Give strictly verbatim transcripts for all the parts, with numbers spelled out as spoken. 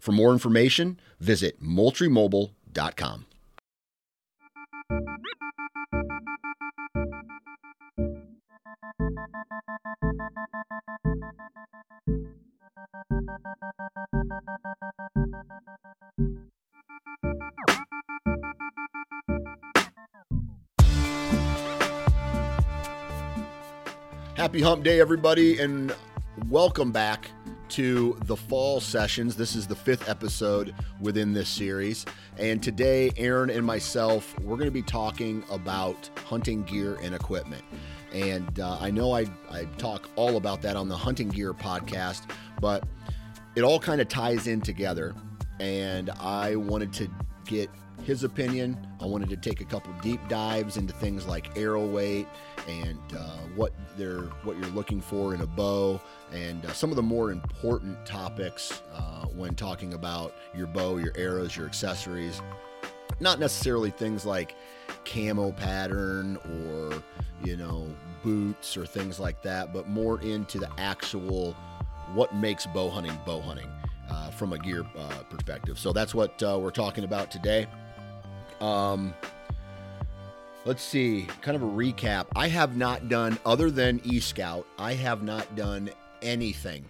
For more information, visit moultrie mobile dot com. Happy Hump Day, everybody, and welcome back to the Fall Sessions. This is the fifth episode within this series, and today Aaron and myself, we're going to be talking about hunting gear and equipment. And uh, I know I, I talk all about that on the Hunting Gear podcast, but it all kind of ties in together, and I wanted to get his opinion. I wanted to take a couple deep dives into things like arrow weight and uh, what they're what you're looking for in a bow, and uh, some of the more important topics uh, when talking about your bow, your arrows, your accessories. Not necessarily things like camo pattern or, you know, boots or things like that, but more into the actual what makes bow hunting bow hunting uh, from a gear uh, perspective. So that's what uh, we're talking about today. Um, let's see, kind of a recap. I have not done, other than eScout, I have not done anything,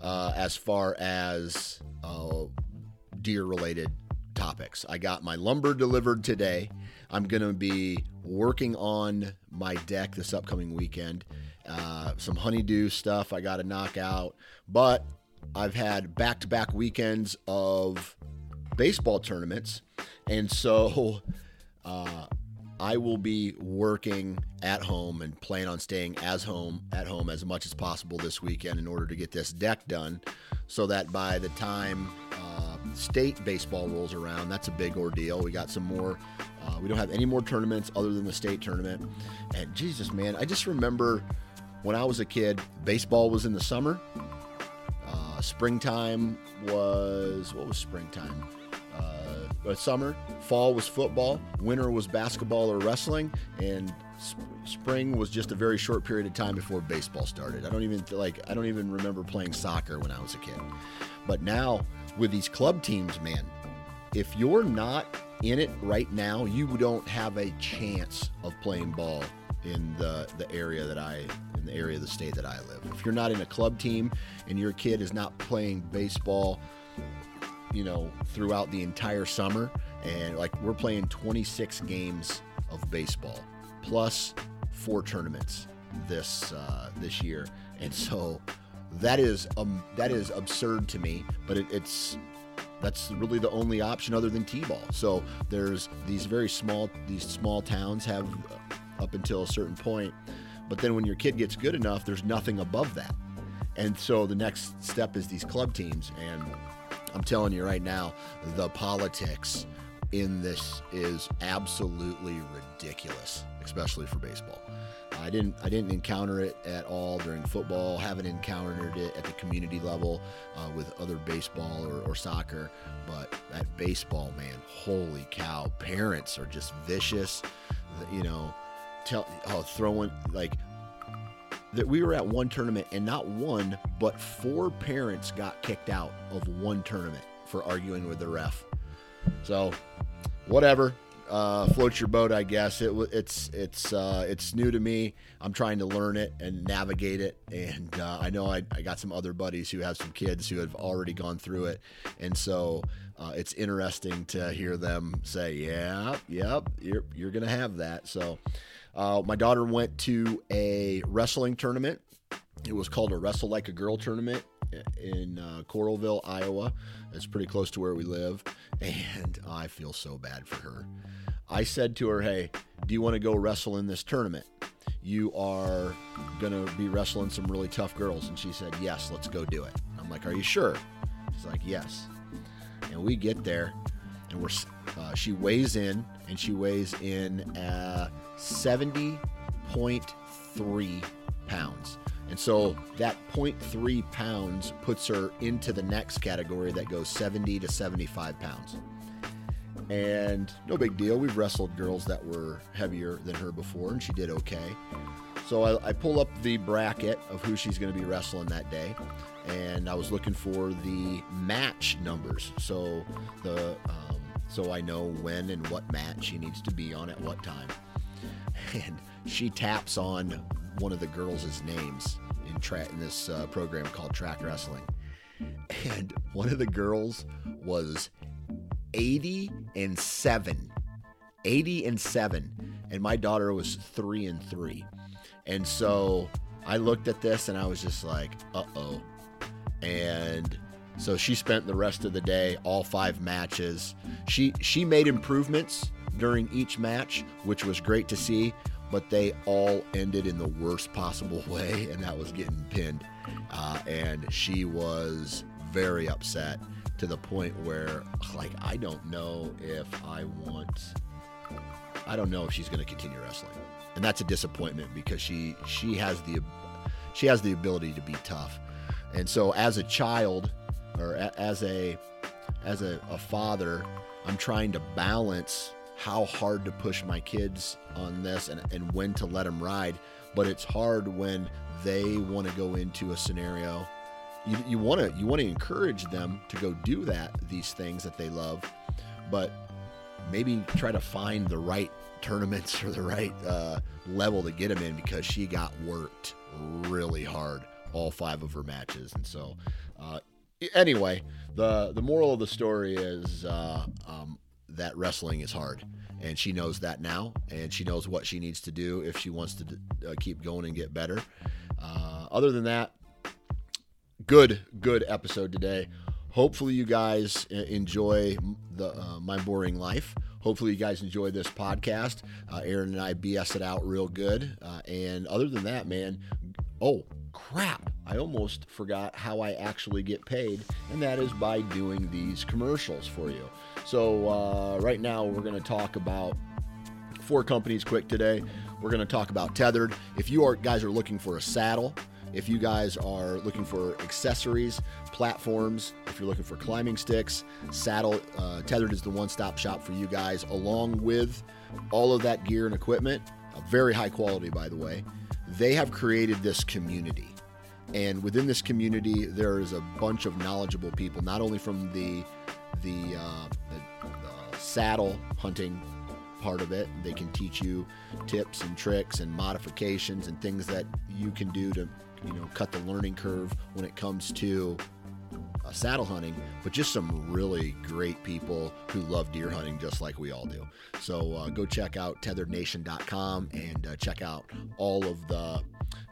uh, as far as, uh, deer related topics. I got my lumber delivered today. I'm going to be working on my deck this upcoming weekend. Uh, some honeydew stuff I got to knock out, but I've had back-to-back weekends of baseball tournaments. And so uh, I will be working at home and plan on staying as home at home as much as possible this weekend in order to get this deck done, so that by the time uh, state baseball rolls around, that's a big ordeal. We got some more. Uh, we don't have any more tournaments other than the state tournament. And Jesus, man, I just remember when I was a kid, baseball was in the summer. Uh, springtime was, what was springtime? Summer, fall was football, winter was basketball or wrestling, and sp- spring was just a very short period of time before baseball started. I don't even like I don't even remember playing soccer when I was a kid. But now with these club teams, man, if you're not in it right now, you don't have a chance of playing ball in the the area that I in the area of the state that I live. If you're not in a club team and your kid is not playing baseball, you know, throughout the entire summer, and like we're playing twenty-six games of baseball plus four tournaments this uh this year, and so that is um that is absurd to me, but it, it's that's really the only option other than t-ball. So there's these very small these small towns have up until a certain point, but then when your kid gets good enough, there's nothing above that, and so the next step is these club teams. And I'm telling you right now, the politics in this is absolutely ridiculous, especially for baseball. I didn't I didn't encounter it at all during football. Haven't encountered it at the community level uh, with other baseball or, or soccer. But at baseball, man, holy cow! Parents are just vicious. You know, tell oh throwing like that we were at one tournament and not one, but four parents got kicked out of one tournament for arguing with the ref. So whatever, uh, float your boat, I guess. It it's, it's, uh, it's new to me. I'm trying to learn it and navigate it. And, uh, I know I, I got some other buddies who have some kids who have already gone through it. And so, uh, it's interesting to hear them say, yeah, yep, you're, you're going to have that. So, uh, my daughter went to a wrestling tournament. It was called a Wrestle Like a Girl tournament in uh, Coralville, Iowa. It's pretty close to where we live, and I feel so bad for her. I said to her, hey, do you want to go wrestle in this tournament? You are going to be wrestling some really tough girls. And she said, yes, let's go do it. I'm like, are you sure? She's like, yes. And we get there, and we're uh, she weighs in, and she weighs in uh, seventy point three pounds. And so that zero point three pounds puts her into the next category that goes seventy to seventy-five pounds. And no big deal. We've wrestled girls that were heavier than her before, and she did okay. So I, I pull up the bracket of who she's going to be wrestling that day. And I was looking for the match numbers. So, the, um, so I know when and what match she needs to be on at what time. And she taps on one of the girls' names in, tra- in this uh, program called track wrestling. And one of the girls was eighty and seven, eighty and seven. And my daughter was three and three. And so I looked at this and I was just like, uh-oh. And so she spent the rest of the day, all five matches. She, she made improvements during each match, which was great to see. But they all ended in the worst possible way, and that was getting pinned. Uh, and she was very upset to the point where, like, I don't know if I want, I don't know if she's going to continue wrestling. And that's a disappointment because she she has the she has the ability to be tough. And so, as a child, or a, as a as a, a father, I'm trying to balance how hard to push my kids on this and, and when to let them ride. But it's hard when they want to go into a scenario. You, you want to, you want to encourage them to go do that, these things that they love, but maybe try to find the right tournaments or the right uh, level to get them in, because she got worked really hard, all five of her matches. And so uh, anyway, the, the moral of the story is, uh, um, that wrestling is hard, and she knows that now, and she knows what she needs to do if she wants to uh, keep going and get better. Uh, other than that, good, good episode today. Hopefully you guys enjoy the, uh, my boring life. Hopefully you guys enjoy this podcast. Uh, Aaron and I B S it out real good. Uh, and other than that, man, oh crap, I almost forgot how I actually get paid, and that is by doing these commercials for you. So uh, right now we're going to talk about four companies quick today. We're going to talk about Tethered. If you are, guys are looking for a saddle, if you guys are looking for accessories, platforms, if you're looking for climbing sticks, saddle, uh, Tethered is the one-stop shop for you guys, along with all of that gear and equipment, uh, very high quality, by the way. They have created this community. And within this community, there is a bunch of knowledgeable people, not only from the the, uh, the uh, saddle hunting part of it. They can teach you tips and tricks and modifications and things that you can do to, you know, cut the learning curve when it comes to uh, saddle hunting, but just some really great people who love deer hunting just like we all do. So uh, go check out tethered nation dot com and uh, check out all of the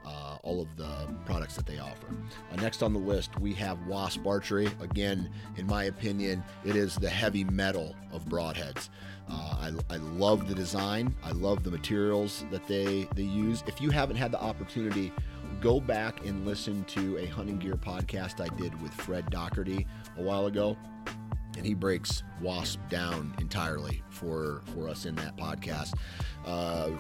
Uh, all of the products that they offer. Uh, next on the list, we have Wasp Archery. Again, in my opinion, it is the heavy metal of broadheads. Uh, I, I love the design. I love the materials that they, they use. If you haven't had the opportunity, go back and listen to a hunting gear podcast I did with Fred Doherty a while ago. And he breaks Wasp down entirely for, for us in that podcast. Uh,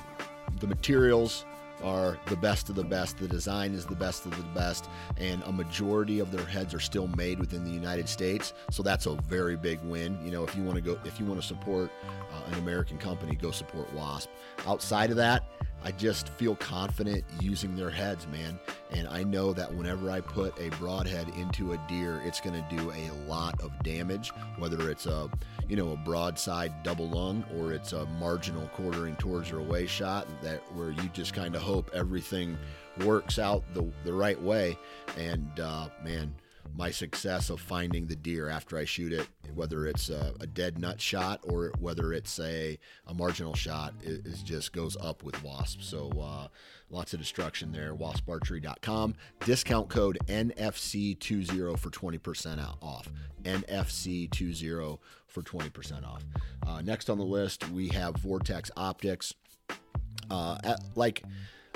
the materials are the best of the best. The design is the best of the best, and a majority of their heads are still made within the United States. So that's a very big win. You know, if you want to go, if you want to support uh, an American company, go support Wasp. Outside of that, I just feel confident using their heads, man. And I know that whenever I put a broadhead into a deer, it's going to do a lot of damage, whether it's a, you know, a broadside double lung or it's a marginal quartering towards or away shot that where you just kind of hope everything works out the, the right way. And, uh, man, my success of finding the deer after I shoot it, whether it's a, a dead nut shot or whether it's a, a marginal shot, it, it just goes up with wasps. So uh, lots of destruction there. wasp archery dot com. Discount code N F C twenty for twenty percent off. N F C twenty for twenty percent off. Uh, next on the list, we have Vortex Optics. Uh, at, like...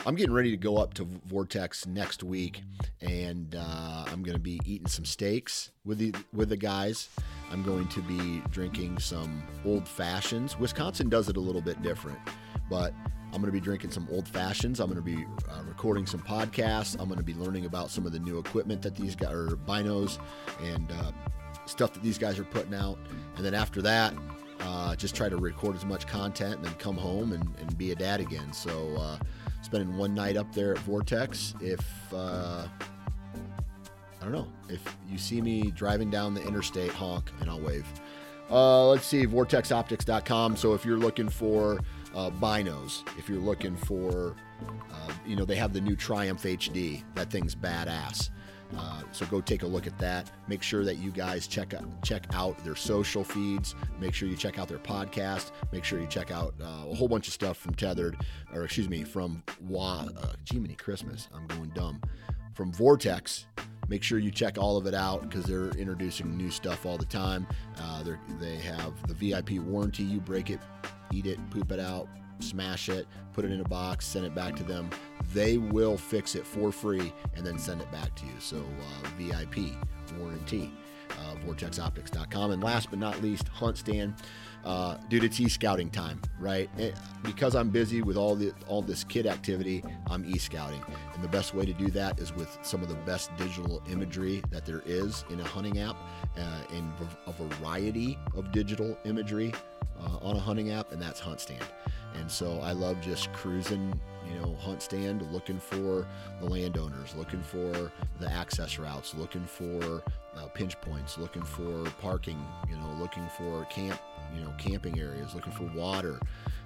I'm getting ready to go up to Vortex next week, and uh, I'm going to be eating some steaks with the with the guys. I'm going to be drinking some old fashions. Wisconsin does it a little bit different, but I'm going to be drinking some old fashions. I'm going to be uh, recording some podcasts. I'm going to be learning about some of the new equipment that these guys, or binos, and uh, stuff that these guys are putting out. And then after that, uh, just try to record as much content and then come home and, and be a dad again. So, uh, spending one night up there at Vortex. If, uh, I don't know, if you see me driving down the interstate, honk and I'll wave. Uh, let's see, vortex optics dot com. So if you're looking for uh, binos, if you're looking for, uh, you know, they have the new Triumph H D. That thing's badass. Uh, so go take a look at that. Make sure that you guys check out, check out their social feeds. Make sure you check out their podcast. Make sure you check out uh, a whole bunch of stuff from Tethered, or excuse me, from Wa. Uh, Jiminy Christmas, I'm going dumb. From Vortex. Make sure you check all of it out because they're introducing new stuff all the time. Uh, they have the V I P warranty. You break it, eat it, poop it out, smash it, put it in a box, send it back to them. They will fix it for free and then send it back to you. So uh, V I P warranty, uh, vortex optics dot com. And last but not least, Huntstand. Uh, dude, it's e-scouting time, right? It, because I'm busy with all the all this kid activity, I'm e-scouting. And the best way to do that is with some of the best digital imagery that there is in a hunting app, uh, and a variety of digital imagery uh, on a hunting app, and that's Huntstand. And so I love just cruising, you know, Huntstand, looking for the landowners, looking for the access routes, looking for uh, pinch points, looking for parking, you know, looking for camp, you know, camping areas, looking for water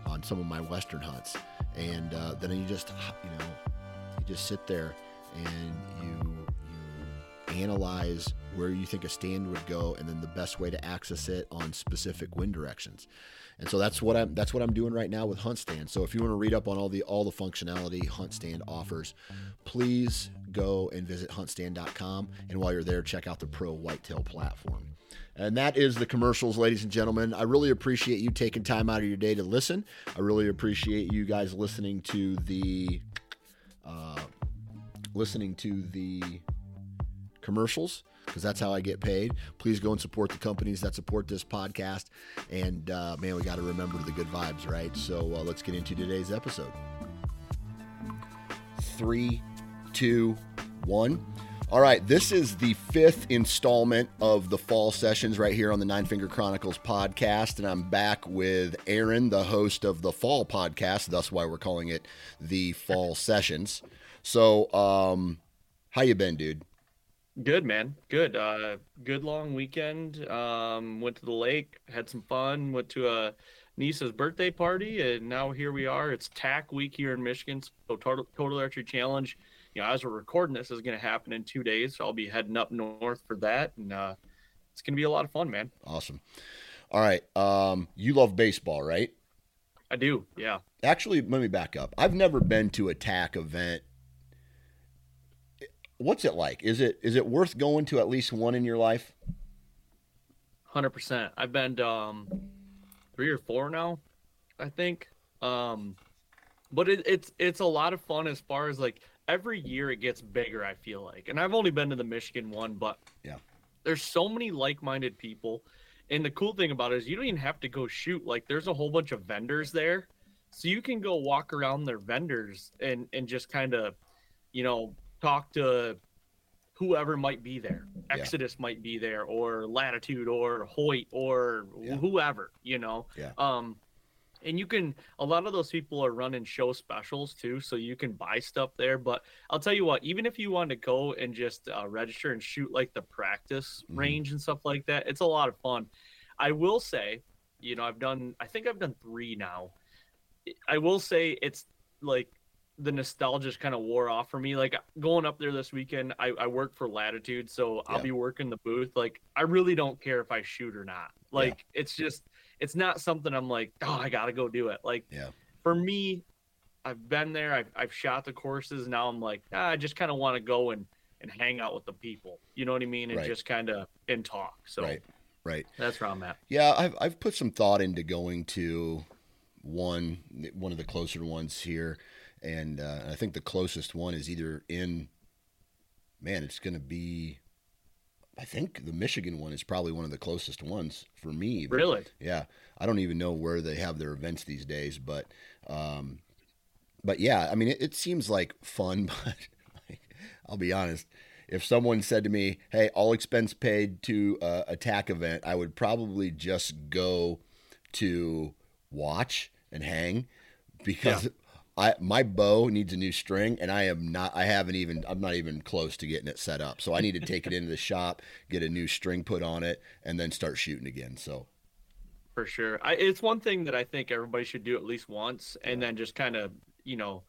on some of my Western hunts. And uh, then you just, you know, you just sit there and you, you analyze where you think a stand would go, and then the best way to access it on specific wind directions. And so that's what I'm that's what I'm doing right now with Huntstand. So if you want to read up on all the all the functionality Huntstand offers, please go and visit huntstand dot com. And while you're there, check out the Pro Whitetail platform. And that is the commercials, ladies and gentlemen. I really appreciate you taking time out of your day to listen. I really appreciate you guys listening to the uh, listening to the commercials, because that's how I get paid. Please go and support the companies that support this podcast. And uh, man, we got to remember the good vibes, right? So uh, let's get into today's episode. Three, two, one. All right, this is the fifth installment of the Fall Sessions right here on the Nine Finger Chronicles podcast, and I'm back with Aaron, the host of the Fall podcast. That's why we're calling it the Fall Sessions. So um, how you been, dude? Good, man. Good. Uh, good long weekend. Um, went to the lake, had some fun, went to a niece's birthday party, and now here we are. It's T A C week here in Michigan, so total, total archery challenge. You know, as we're recording, this is going to happen in two days, so I'll be heading up north for that, and uh, it's going to be a lot of fun, man. Awesome. All right. Um, you love baseball, right? I do, yeah. Actually, let me back up. I've never been to a T A C event. What's it like? Is it is it worth going to at least one in your life? one hundred percent. I've been to, um, three or four now, I think. Um, but it, it's it's a lot of fun as far as, like, every year it gets bigger, I feel like. And I've only been to the Michigan one, but yeah, there's so many like-minded people. And the cool thing about it is you don't even have to go shoot. Like, there's a whole bunch of vendors there. So you can go walk around their vendors and, and just kind of, you know, talk to whoever might be there. Exodus yeah. might be there, or Latitude, or Hoyt, or yeah. whoever, you know. Yeah. Um, And you can, a lot of those people are running show specials too, so you can buy stuff there. But I'll tell you what, even if you want to go and just uh, register and shoot like the practice mm-hmm. range and stuff like that, it's a lot of fun. I will say, you know, I've done, I think I've done three now. I will say it's like the nostalgia just kind of wore off for me. Like going up there this weekend, I, I work for Latitude, so I'll yeah. be working the booth. Like I really don't care if I shoot or not. Like yeah. it's just, it's not something I'm like, oh, I gotta go do it. Like yeah. for me, I've been there. I've, I've shot the courses. Now I'm like, ah, I just kind of want to go and, and hang out with the people. You know what I mean? And right. just kind of and talk. So right. right. That's where I'm at. Yeah. I've, I've put some thought into going to one, one of the closer ones here. And uh, I think the closest one is either in, man, it's going to be, I think the Michigan one is probably one of the closest ones for me. But, really? Yeah. I don't even know where they have their events these days, but, um, but yeah, I mean, it, it seems like fun, but like, I'll be honest. If someone said to me, hey, all expense paid to uh, a T A C event, I would probably just go to watch and hang because yeah. I, my bow needs a new string, and I am not. I haven't even. I'm not even close to getting it set up. So I need to take it into the shop, get a new string put on it, and then start shooting again. So, for sure, I, it's one thing that I think everybody should do at least once, and then just kind of, you know,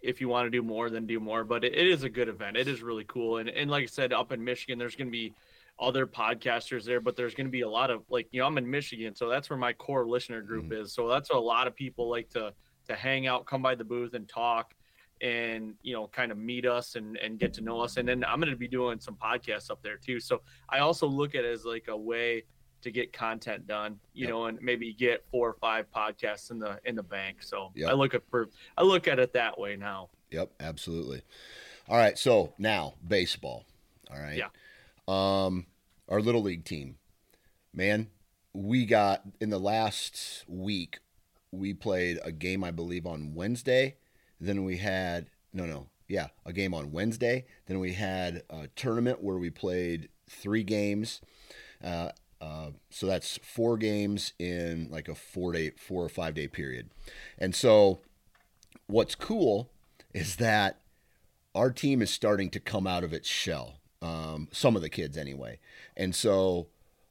if you want to do more, then do more. But it, it is a good event. It is really cool, and and like I said, up in Michigan, there's going to be other podcasters there, but there's going to be a lot of, like, you know, I'm in Michigan, so that's where my core listener group mm-hmm. is. So that's what a lot of people like to. to hang out, come by the booth and talk and, you know, kind of meet us and, and get to know us. And then I'm going to be doing some podcasts up there too. So I also look at it as like a way to get content done, you yep. know, and maybe get four or five podcasts in the, in the bank. So yep. I look at, for, I look at it that way now. Yep. Absolutely. All right. So now baseball. All right. Yeah. Um, our little league team, man, we got in the last week, we played a game, I believe, on Wednesday. Then we had no, no, yeah, a game on Wednesday. Then we had a tournament where we played three games. Uh, uh, so that's four games in like a four-day, four or five-day period. And so, what's cool is that our team is starting to come out of its shell. Um, some of the kids, anyway. And so.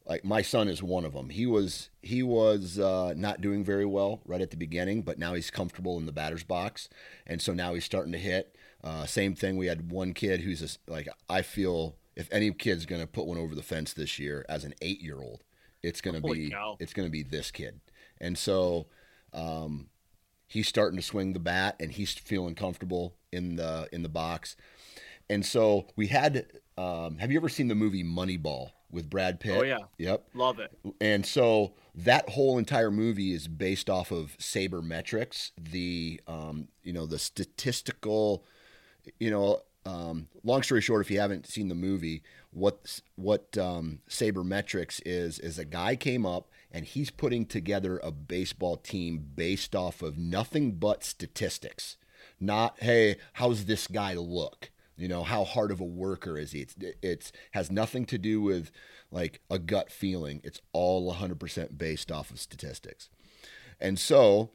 Like my son is one of them. He was he was uh, not doing very well right at the beginning, but now he's comfortable in the batter's box, and so now he's starting to hit. Uh, same thing. We had one kid who's just, like, I feel if any kid's going to put one over the fence this year as an eight-year-old, it's going to be cow. it's going to be this kid. And so um, he's starting to swing the bat, and he's feeling comfortable in the in the box. And so we had. Um, have you ever seen the movie Moneyball? With Brad Pitt. Oh, yeah. Yep. Love it. And so that whole entire movie is based off of Sabermetrics, the, um, you know, the statistical, you know, um, long story short, if you haven't seen the movie, what what um, Sabermetrics is, is a guy came up and he's putting together a baseball team based off of nothing but statistics. Not, hey, how's this guy look? You know, how hard of a worker is he? It's it's has nothing to do with like a gut feeling. It's all one hundred percent based off of statistics. And so,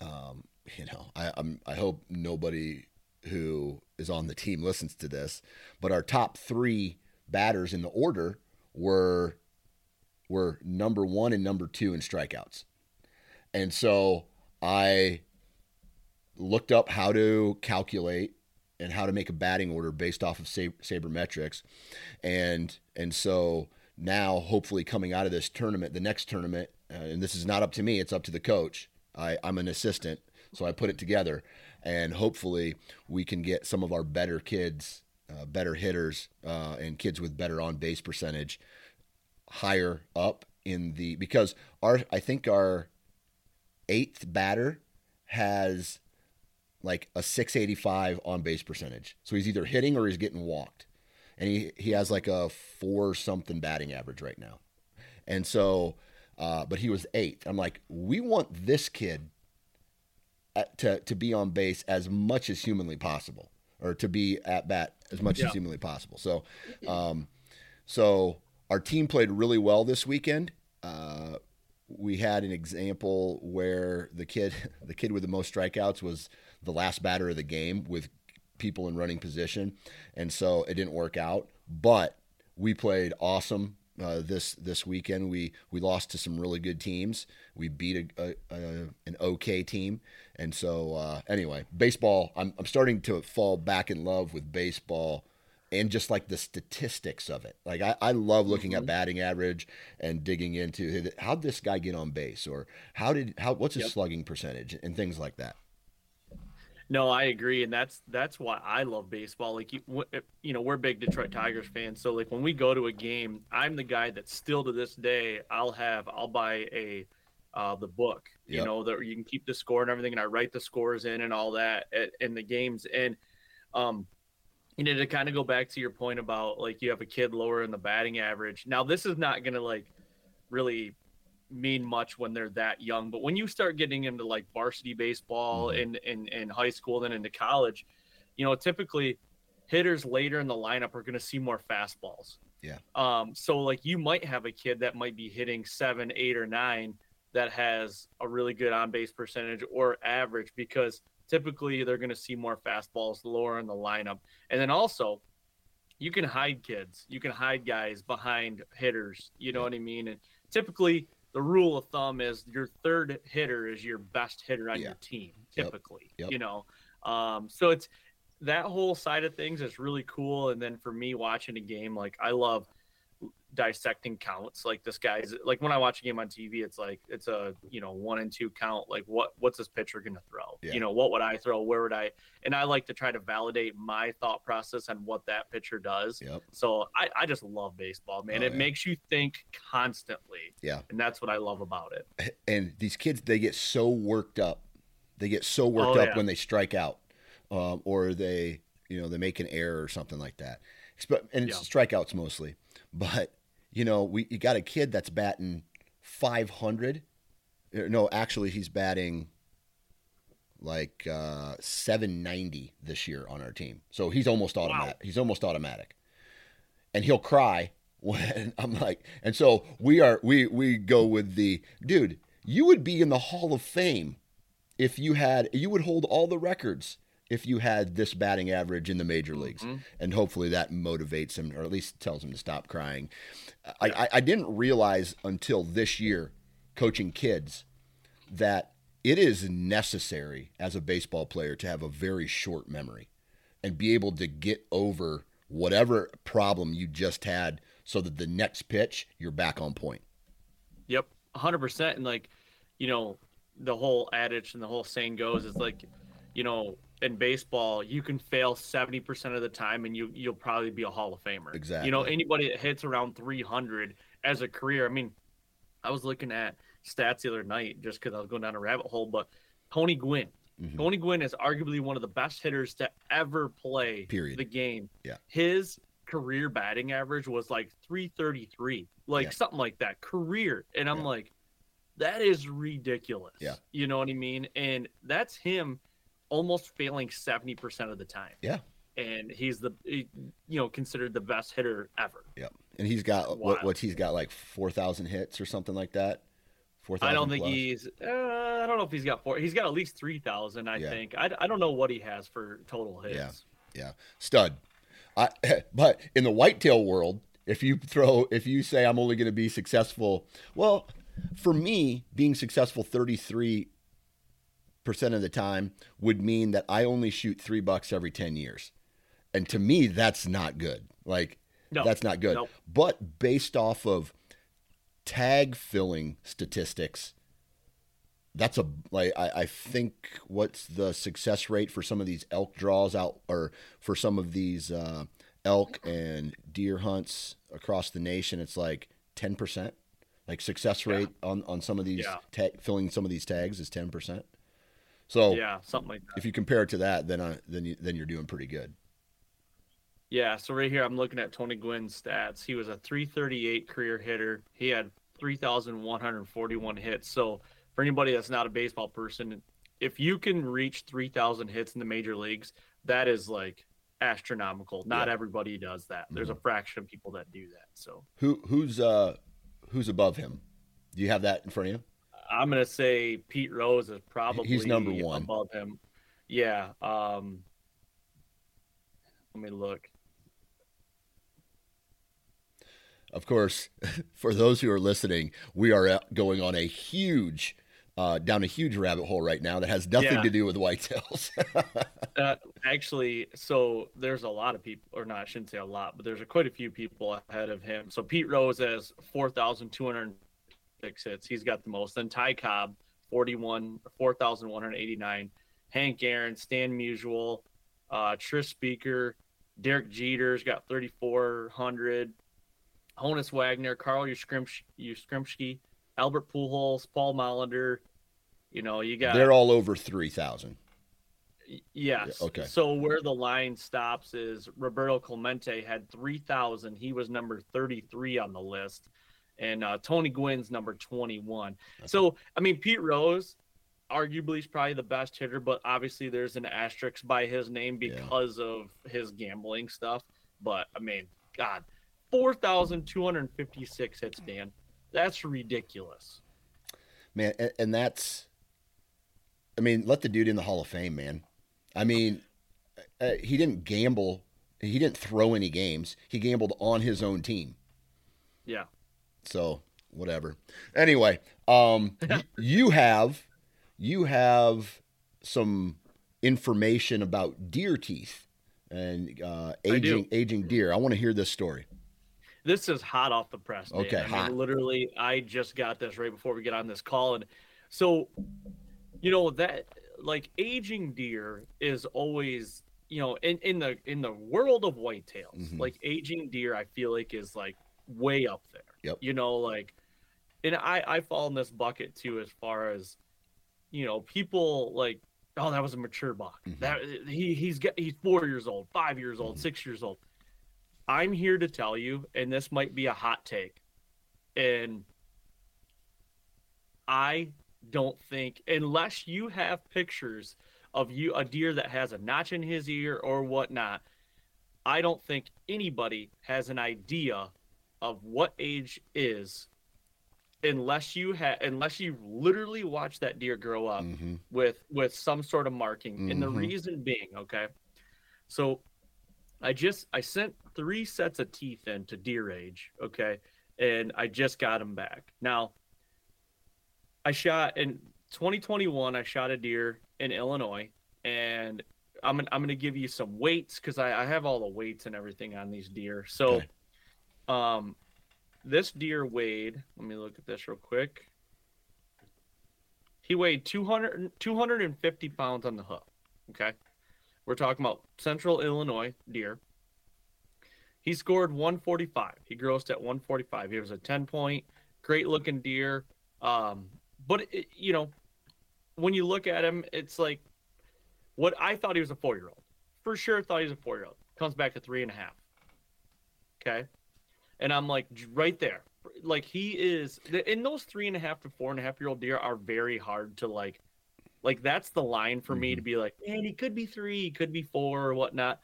um, you know, I I'm, I hope nobody who is on the team listens to this. But our top three batters in the order were were number one and number two in strikeouts. And so I looked up how to calculate. And how to make a batting order based off of Sabermetrics. And and so now, hopefully, coming out of this tournament, the next tournament, uh, and this is not up to me, it's up to the coach. I, I'm an assistant, so I put it together. And hopefully we can get some of our better kids, uh, better hitters, uh, and kids with better on-base percentage higher up in the – because our I think our eighth batter has – like a six eighty-five on base percentage. So he's either hitting or he's getting walked. And he, he has like a four something batting average right now. And so, uh, but he was eighth. I'm like, we want this kid at, to, to be on base as much as humanly possible, or to be at bat as much yeah. as humanly possible. So, um, so our team played really well this weekend. Uh, we had an example where the kid, the kid with the most strikeouts was the last batter of the game with people in running position. And so it didn't work out, but we played awesome. Uh, this, this weekend, we, we lost to some really good teams. We beat a, a, a an okay team. And so, uh, anyway, baseball, I'm, I'm starting to fall back in love with baseball and just like the statistics of it. Like I, I love looking at batting average and digging into how'd this guy get on base, or how did, how, what's his yep. slugging percentage and things like that. No, I agree, and that's that's why I love baseball. Like, you, you know, we're big Detroit Tigers fans, so like when we go to a game, I'm the guy that still to this day I'll have I'll buy a uh, the book, you yep. know, that you can keep the score and everything, and I write the scores in and all that at, in the games. And um, you know, to kind of go back to your point about like you have a kid lower in the batting average. Now, this is not going to like really mean much when they're that young, but when you start getting into like varsity baseball mm-hmm. and, and and high school, then into college, you know, typically hitters later in the lineup are going to see more fastballs. Yeah. Um. So like you might have a kid that might be hitting seven, eight, or nine that has a really good on-base percentage or average, because typically they're going to see more fastballs lower in the lineup. And then also you can hide kids, you can hide guys behind hitters. You know yeah. what I mean? And typically, the rule of thumb is your third hitter is your best hitter on yeah. your team, typically, yep. Yep. you know? Um, so it's that whole side of things is really cool. And then for me watching a game, like I love dissecting counts. Like this guy's like, when I watch a game on T V, it's like, it's a, you know, one and two count, like what, what's this pitcher going to throw, yeah. you know, what would I throw? Where would I, and I like to try to validate my thought process on what that pitcher does. Yep. So I, I just love baseball, man. Oh, it yeah. makes you think constantly. Yeah. And that's what I love about it. And these kids, they get so worked up. They get so worked oh, up yeah. when they strike out um, or they, you know, they make an error or something like that. And it's yeah. strikeouts mostly, but you know, we, you got a kid that's batting five hundred. No, actually he's batting like uh, seven ninety this year on our team. So he's almost automatic. Wow. He's almost automatic. And he'll cry when I'm like, and so we are, we, we go with the dude, you would be in the Hall of Fame if you had, you would hold all the records if you had this batting average in the major leagues. Mm-hmm. And hopefully that motivates him, or at least tells him to stop crying. I, yeah. I, I didn't realize until this year, coaching kids, that it is necessary as a baseball player to have a very short memory and be able to get over whatever problem you just had so that the next pitch, you're back on point. Yep, one hundred percent. And like, you know, the whole adage and the whole saying goes, it's like, you know, in baseball, you can fail seventy percent of the time and you, you'll probably be a Hall of Famer. Exactly. You know, anybody that hits around three hundred as a career. I mean, I was looking at stats the other night just because I was going down a rabbit hole, but Tony Gwynn. Mm-hmm. Tony Gwynn is arguably one of the best hitters to ever play Period. the game. Yeah. His career batting average was like three thirty-three, like yeah. something like that, career. And I'm yeah. like, that is ridiculous. Yeah. You know what I mean? And that's him almost failing seventy percent of the time. Yeah. And he's the, you know, considered the best hitter ever. Yeah. And he's got, wow. what, what he's got like four thousand hits or something like that. four thousand I don't think plus. he's, uh, I don't know if he's got four. He's got at least three thousand, I yeah. think. I, I don't know what he has for total hits. Yeah. Yeah. Stud. I, but in the whitetail world, if you throw, if you say I'm only going to be successful, well, for me, being successful thirty-three percent of the time would mean that I only shoot three bucks every ten years. And to me, that's not good. Like no, that's not good, no. But based off of tag filling statistics, that's a, like, I, I think what's the success rate for some of these elk draws out, or for some of these uh, elk and deer hunts across the nation, it's like ten percent, like success rate yeah. on, on some of these yeah. tag, filling some of these tags is ten percent. So yeah, something like that. If you compare it to that, then I, then you, then you're doing pretty good. Yeah. So right here, I'm looking at Tony Gwynn's stats. He was a three thirty-eight career hitter. He had three thousand one hundred forty-one hits. So for anybody that's not a baseball person, if you can reach three thousand hits in the major leagues, that is like astronomical. Not yeah. everybody does that. There's mm-hmm. a fraction of people that do that. So who who's uh who's above him Do you have that in front of you? I'm going to say Pete Rose is probably He's number one. above him. Yeah. Um, let me look. Of course, for those who are listening, we are going on a huge, uh, down a huge rabbit hole right now that has nothing yeah. to do with whitetails. uh, actually, so there's a lot of people, or not, I shouldn't say a lot, but there's a, quite a few people ahead of him. So Pete Rose has four thousand two hundred six hits. He's got the most. Then Ty Cobb, forty-one, four thousand one hundred eighty-nine. Hank Aaron, Stan Musial, uh, Trish Speaker, Derek Jeter's got thirty-four hundred. Honus Wagner, Carl Yastrzemski, Albert Pujols, Paul Molitor. You know, you got... They're all over three thousand. Yes. Yeah, okay. So where the line stops is Roberto Clemente had three thousand. He was number thirty-three on the list. And uh, Tony Gwynn's number twenty-one. Okay. So, I mean, Pete Rose, arguably, is probably the best hitter, but obviously there's an asterisk by his name because yeah. of his gambling stuff. But, I mean, God... four thousand two hundred fifty-six hits, Dan. That's ridiculous. Man, and, and that's, I mean, let the dude in the Hall of Fame, man. I mean, uh, he didn't gamble. He didn't throw any games. He gambled on his own team. Yeah. So, whatever. Anyway, um, you have, you have some information about deer teeth and uh, aging, aging deer. I want to hear this story. This is hot off the press, Dave. Okay, I mean, hot. Literally, I just got this right before we get on this call. And so, you know, that, like, aging deer is always, you know, in, in the in the world of whitetails, mm-hmm. like, aging deer, I feel like, is, like, way up there. Yep. You know, like, and I, I fall in this bucket, too, as far as, you know, people, like, oh, that was a mature buck. Mm-hmm. That he, he's, get, he's four years old, five years old, mm-hmm. six years old. I'm here to tell you, and this might be a hot take, and I don't think, unless you have pictures of you a deer that has a notch in his ear or whatnot, I don't think anybody has an idea of what age is unless you have unless you literally watch that deer grow up mm-hmm. with with some sort of marking. Mm-hmm. And the reason being, okay, so I just I sent three sets of teeth in to Deer Age, okay, and I just got them back. Now, I shot in twenty twenty-one. I shot a deer in Illinois, and I'm gonna, I'm gonna give you some weights because I, I have all the weights and everything on these deer. So, okay. um, this deer weighed. Let me look at this real quick. He weighed two hundred, two hundred fifty pounds on the hook. Okay. We're talking about Central Illinois deer. He scored one forty-five. He grossed at one forty-five. He was a ten-point, great-looking deer. Um, but, it, you know, when you look at him, it's like what I thought he was a four-year-old. For sure thought he was a four-year-old. Comes back to three and a half. Okay? And I'm like, right there. Like, he is – and those three-and-a-half to four-and-a-half-year-old deer are very hard to, like – Like, that's the line for me mm-hmm. to be like, man, he could be three, he could be four or whatnot.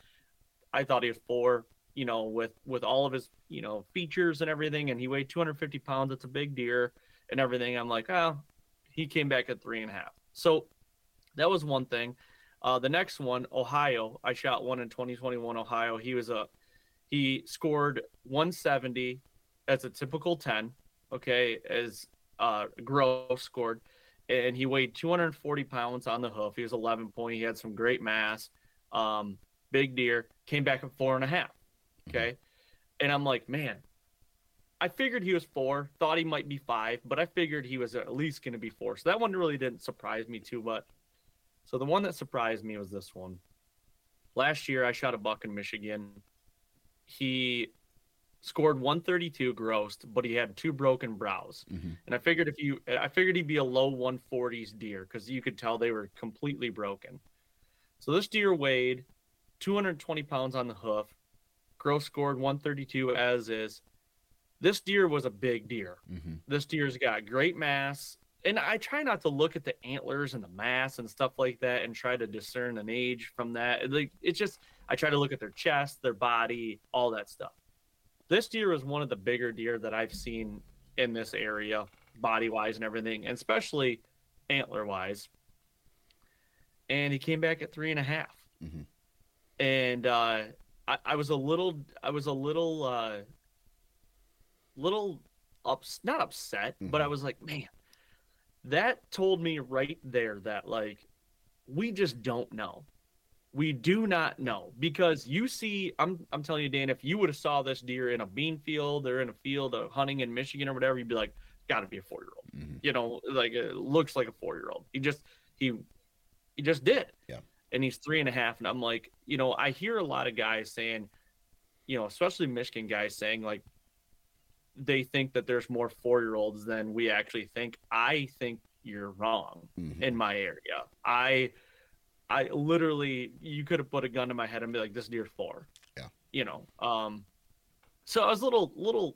I thought he was four, you know, with, with all of his, you know, features and everything. And he weighed two hundred fifty pounds. It's a big deer and everything. I'm like, oh, he came back at three and a half. So that was one thing. Uh, the next one, Ohio. I shot one in twenty twenty-one, Ohio. He was a, he scored one seventy. That's a typical ten. Okay. As uh, gross scored. And he weighed two hundred forty pounds on the hoof. He was eleven point. He had some great mass. Um, big deer. Came back at four and a half. Okay. Mm-hmm. And I'm like, man, I figured he was four. Thought he might be five, but I figured he was at least going to be four. So that one really didn't surprise me too much. So the one that surprised me was this one. Last year, I shot a buck in Michigan. He scored one thirty-two grossed, but he had two broken brows. Mm-hmm. And I figured if you, I figured he'd be a low one forties deer because you could tell they were completely broken. So this deer weighed two hundred twenty pounds on the hoof. Gross scored one thirty-two as is. This deer was a big deer. Mm-hmm. This deer's got great mass. And I try not to look at the antlers and the mass and stuff like that and try to discern an age from that. Like, it's just, I try to look at their chest, their body, all that stuff. This deer was one of the bigger deer that I've seen in this area. body wise and everything, and especially antler wise. And he came back at three and a half. Mm-hmm. And uh, I, I was a little, I was a little, uh, little ups, not upset, mm-hmm. but I was like, man, that told me right there that like, we just don't know. We do not know, because you see, I'm I'm telling you, Dan, if you would have saw this deer in a bean field or in a field of hunting in Michigan or whatever, you'd be like, got to be a four-year-old. Mm-hmm. You know, like it looks like a four-year-old. He just he he just did. Yeah. And he's three and a half, and I'm like, you know, I hear a lot of guys saying, you know, especially Michigan guys saying like, they think that there's more four-year-olds than we actually think. I think you're wrong mm-hmm. in my area. I. I literally, you could have put a gun to my head and be like, this deer's four. Yeah. You know? Um, so I was a little, little,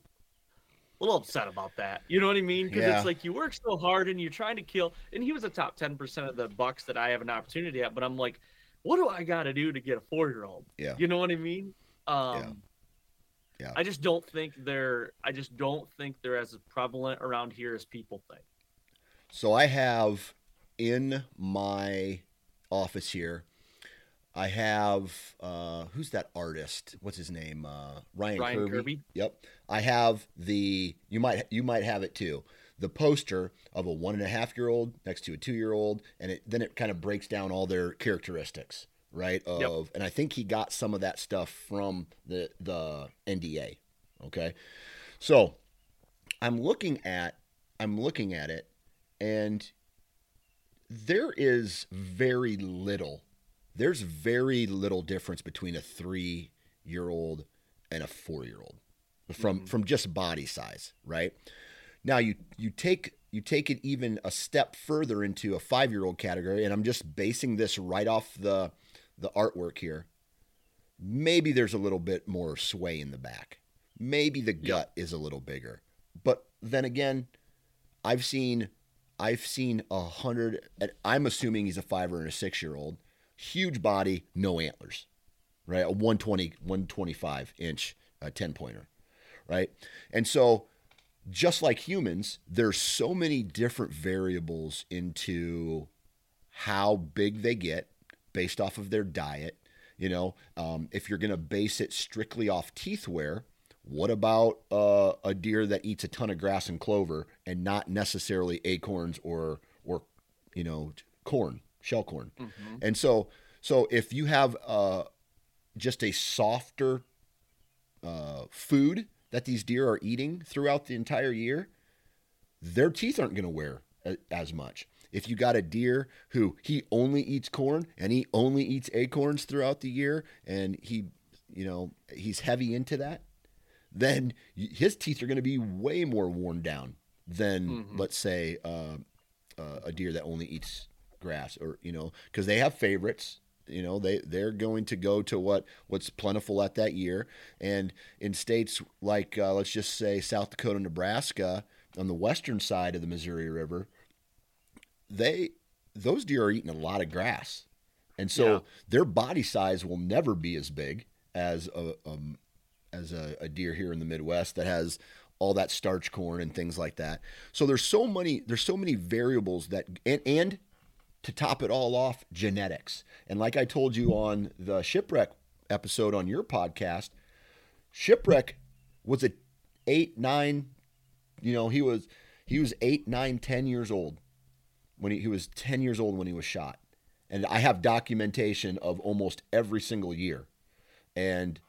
little upset about that. You know what I mean? Because yeah. it's like, you work so hard and you're trying to kill. And he was a top ten percent of the bucks that I have an opportunity at. But I'm like, what do I got to do to get a four-year-old? Yeah. You know what I mean? Um, yeah. yeah. I just don't think they're, I just don't think they're as prevalent around here as people think. So I have in my office here, I have uh who's that artist, what's his name, uh Ryan, Ryan Kirby. Kirby yep I have the you might you might have it too, the poster of a one and a half year old next to a two year old, and it then it kind of breaks down all their characteristics, right, of yep. and I think he got some of that stuff from the the N D A. Okay, so I'm looking at I'm looking at it, and There is very little, there's very little difference between a three-year-old and a four-year-old from, mm-hmm. from just body size, right? Now you, you take, you take it even a step further into a five-year-old category, and I'm just basing this right off the, the artwork here. Maybe there's a little bit more sway in the back. Maybe the gut yeah. is a little bigger, but then again, I've seen I've seen a hundred, I'm assuming he's a five or a six-year-old, huge body, no antlers, right? A one twenty, one twenty-five inch uh, ten pointer, right? And so just like humans, there's so many different variables into how big they get based off of their diet. You know, um, if you're going to base it strictly off teeth wear, what about uh, a deer that eats a ton of grass and clover and not necessarily acorns or, or you know, corn, shell corn? Mm-hmm. And so so if you have uh, just a softer uh, food that these deer are eating throughout the entire year, their teeth aren't going to wear a, as much. If you got a deer who he only eats corn and he only eats acorns throughout the year and he, you know, he's heavy into that, then his teeth are going to be way more worn down than, mm-hmm. let's say, uh, uh, a deer that only eats grass, or, you know, because they have favorites. You know, they, they're going to go to what, what's plentiful at that year. And in states like, uh, let's just say, South Dakota, Nebraska, on the western side of the Missouri River, they those deer are eating a lot of grass. And so yeah. their body size will never be as big as a um as a, a deer here in the Midwest that has all that starch corn and things like that. So there's so many, there's so many variables that, and, and to top it all off, genetics. And like I told you on the Shipwreck episode on your podcast, Shipwreck was a eight, nine, you know, he was, he was eight, nine, ten years old when he, he was ten years old when he was shot. And I have documentation of almost every single year. And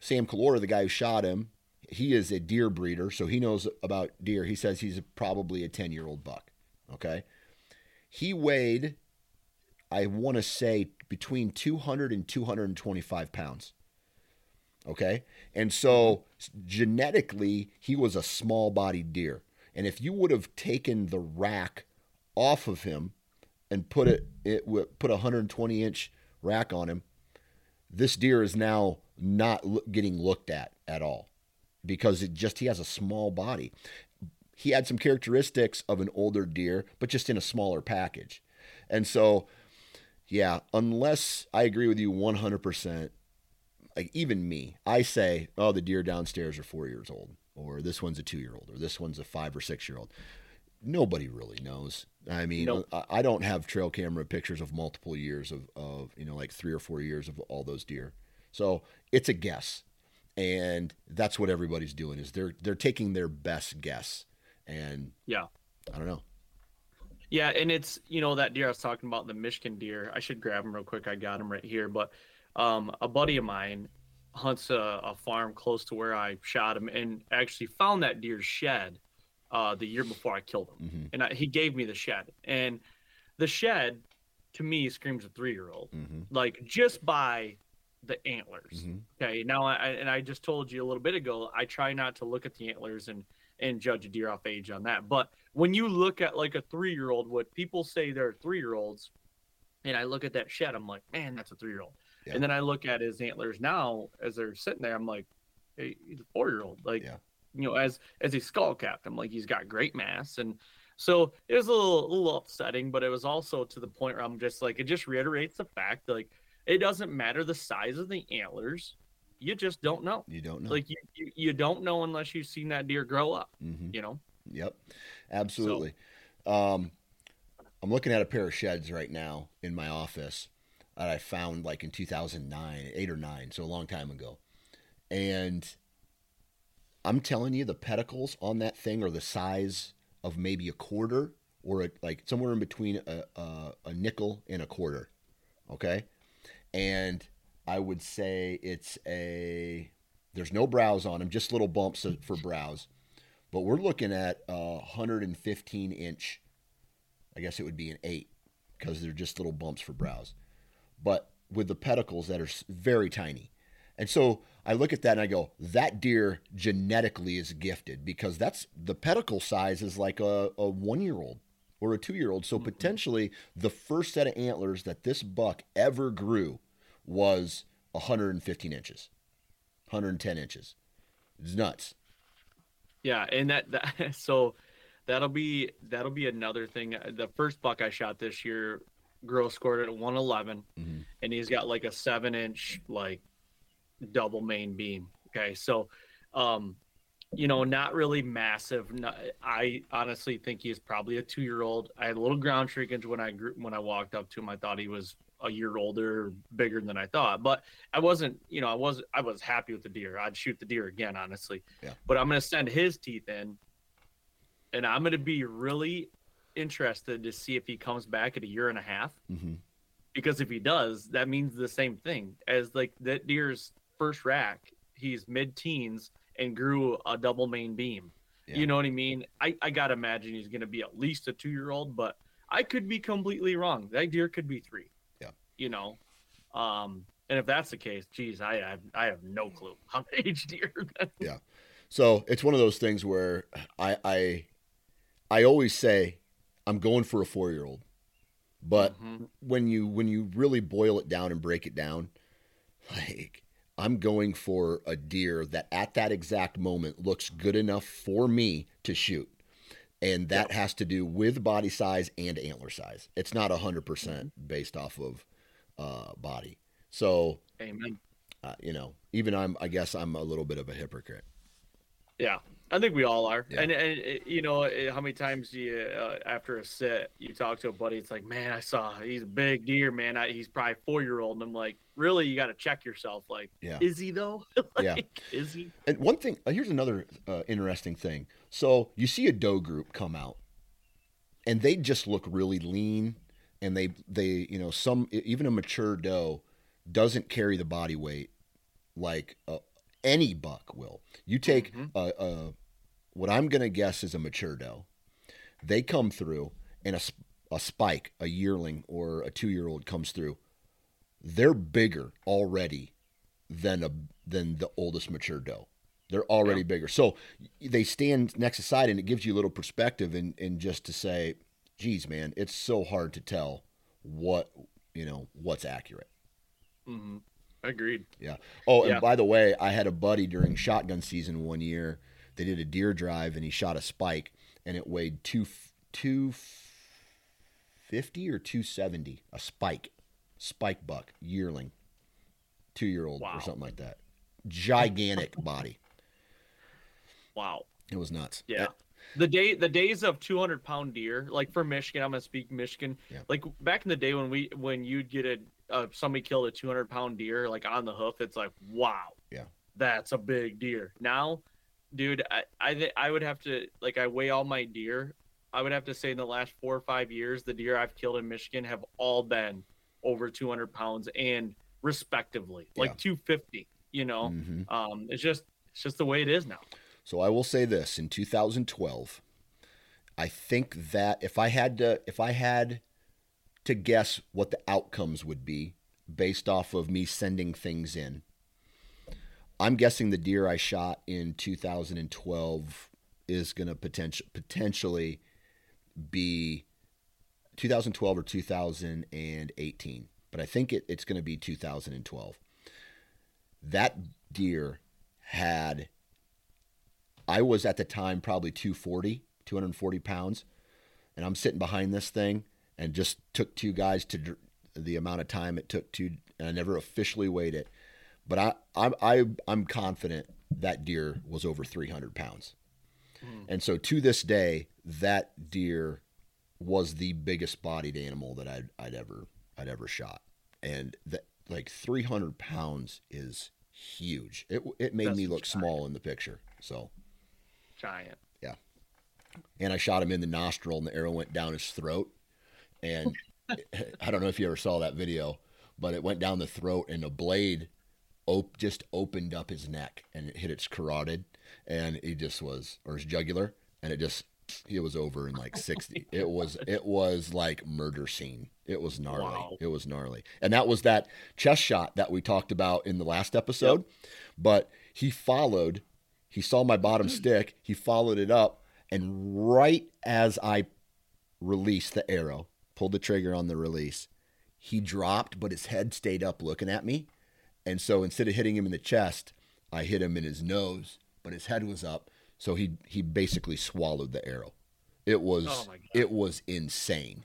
Sam Calora, the guy who shot him, he is a deer breeder, so he knows about deer. He says he's probably a ten-year-old buck, okay? He weighed, I want to say, between two hundred and two twenty-five pounds, okay? And so genetically, he was a small-bodied deer. And if you would have taken the rack off of him and put it, it put a one twenty inch rack on him, this deer is now not look, getting looked at at all, because it just, he has a small body. He had some characteristics of an older deer, but just in a smaller package. And so, yeah, unless, I agree with you one hundred percent, like even me, I say, oh, the deer downstairs are four years old, or this one's a two year old, or this one's a five or six year old. nobody really knows. I mean, nope. I, I don't have trail camera pictures of multiple years of, of, you know, like three or four years of all those deer. So it's a guess. And that's what everybody's doing, is they're, they're taking their best guess. And yeah, I don't know. Yeah. And it's, you know, that deer I was talking about, the Michigan deer, I should grab him real quick. I got him right here. But um, a buddy of mine hunts a, a farm close to where I shot him, and actually found that deer's shed uh, the year before I killed him. Mm-hmm. And I, he gave me the shed, and the shed to me screams a three-year-old, mm-hmm. like just by the antlers. Mm-hmm. Okay. Now, I, and I just told you a little bit ago, I try not to look at the antlers and, and judge a deer off age on that. But when you look at like a three-year-old, what people say they're three-year-olds, and I look at that shed, I'm like, man, that's a three-year-old. Yeah. And then I look at his antlers now as they're sitting there, I'm like, hey, he's a four-year-old. Like, yeah. you know, as as a skull captain, like he's got great mass. And so it was a little, a little upsetting, but it was also to the point where I'm just like, it just reiterates the fact that, like, it doesn't matter the size of the antlers. You just don't know. You don't know. Like, you, you, you don't know unless you've seen that deer grow up, mm-hmm. you know? Yep, absolutely. So, um, I'm looking at a pair of sheds right now in my office that I found like in two thousand nine, eight or nine, so a long time ago. And I'm telling you, the pedicles on that thing are the size of maybe a quarter, or a, like somewhere in between a, a, a nickel and a quarter, okay? And I would say it's a, there's no brows on them, just little bumps for brows. But we're looking at a one hundred fifteen inch, I guess it would be an eight, because they're just little bumps for brows, but with the pedicles that are very tiny. And so I look at that and I go, that deer genetically is gifted, because that's, the pedicle size is like a, a one-year-old or a two-year-old. So mm-hmm. potentially the first set of antlers that this buck ever grew was one hundred fifteen inches, one hundred ten inches. It's nuts. Yeah. And that, that, so that'll be, that'll be another thing. The first buck I shot this year, gross scored at one eleven, mm-hmm. and he's got like a seven inch, like double main beam. Okay. So, um, you know, not really massive. Not, I honestly think he's probably a two-year-old. I had a little ground shrinkage when I grew, when I walked up to him. I thought he was a year older, bigger than I thought, but I wasn't, you know, I was, I was happy with the deer. I'd shoot the deer again, honestly, yeah. but I'm going to send his teeth in, and I'm going to be really interested to see if he comes back at a year and a half, mm-hmm. because if he does, that means the same thing as like that deer's first rack. He's mid-teens and grew a double main beam. Yeah. You know what I mean? I, I got to imagine he's going to be at least a two-year-old, but I could be completely wrong. That deer could be three. Yeah. You know? Um, and if that's the case, geez, I have, I have no clue how age deer. Yeah. So it's one of those things where I, I, I always say I'm going for a four-year-old, but mm-hmm. when you, when you really boil it down and break it down, like, I'm going for a deer that at that exact moment looks good enough for me to shoot. And that yep. has to do with body size and antler size. It's not one hundred percent mm-hmm. based off of uh, body. So, Amen. Uh, you know, even I'm, I guess I'm a little bit of a hypocrite. Yeah, I think we all are. Yeah. And, and, you know, how many times do you, uh, after a sit, you talk to a buddy, it's like, man, I saw, he's a big deer, man. I, he's probably four-year-old. And I'm like, really, you got to check yourself. Like, yeah. is he though? like, yeah. Is he? And one thing, here's another uh, interesting thing. So you see a doe group come out, and they just look really lean. And they, they, you know, some, even a mature doe doesn't carry the body weight like a, any buck will. You take mm-hmm. uh, uh, what I'm going to guess is a mature doe. They come through, and a, a spike, a yearling or a two-year-old comes through. They're bigger already than a than the oldest mature doe. They're already yeah. bigger. So they stand next to side, and it gives you a little perspective, and and just to say, geez, man, it's so hard to tell what, you know, what's accurate. Mm-hmm. Agreed. Yeah. Oh, and yeah. by the way, I had a buddy during shotgun season one year. They did a deer drive, and he shot a spike, and it weighed two two fifty or two seventy. A spike, spike buck, yearling, two year old wow. or something like that. Gigantic body. Wow. It was nuts. Yeah. The day, the days of two hundred pound deer, like for Michigan, I'm going to speak Michigan. Yeah. Like back in the day when we, when you'd get a, uh, somebody killed a two hundred pound deer, like on the hoof, it's like, wow, yeah, that's a big deer. Now, dude, I, I, th- I would have to, like, I weigh all my deer. I would have to say in the last four or five years, the deer I've killed in Michigan have all been over two hundred pounds and respectively, yeah. like two fifty, you know, mm-hmm. um, it's just, it's just the way it is now. So I will say this, in two thousand twelve, I think that if I had to, if I had to guess what the outcomes would be based off of me sending things in, I'm guessing the deer I shot in two thousand twelve is going to potential potentially be two thousand twelve or two thousand eighteen, but I think it, it's going to be two thousand twelve. That deer had, I was at the time probably two forty, two forty pounds, and I'm sitting behind this thing and just took two guys to the amount of time it took to, and I never officially weighed it, but I, I, I I'm confident that deer was over three hundred pounds. Mm. And so to this day, that deer was the biggest bodied animal that I'd, I'd ever, I'd ever shot. And that, like, three hundred pounds is huge. It it made That's me look giant. Small in the picture. So giant. Yeah. And I shot him in the nostril and the arrow went down his throat. And it, I don't know if you ever saw that video, but it went down the throat and the blade op- just opened up his neck and it hit its carotid. And he just was, or his jugular, and it just, it was over in like sixty. Oh, it was, it was like murder scene. It was gnarly. Wow. It was gnarly. And that was that chest shot that we talked about in the last episode, yep. But he followed, he saw my bottom stick. He followed it up. And right as I released the arrow, pulled the trigger on the release, he dropped, but his head stayed up looking at me. And so instead of hitting him in the chest, I hit him in his nose. But his head was up, so he he basically swallowed the arrow. It was oh it was insane,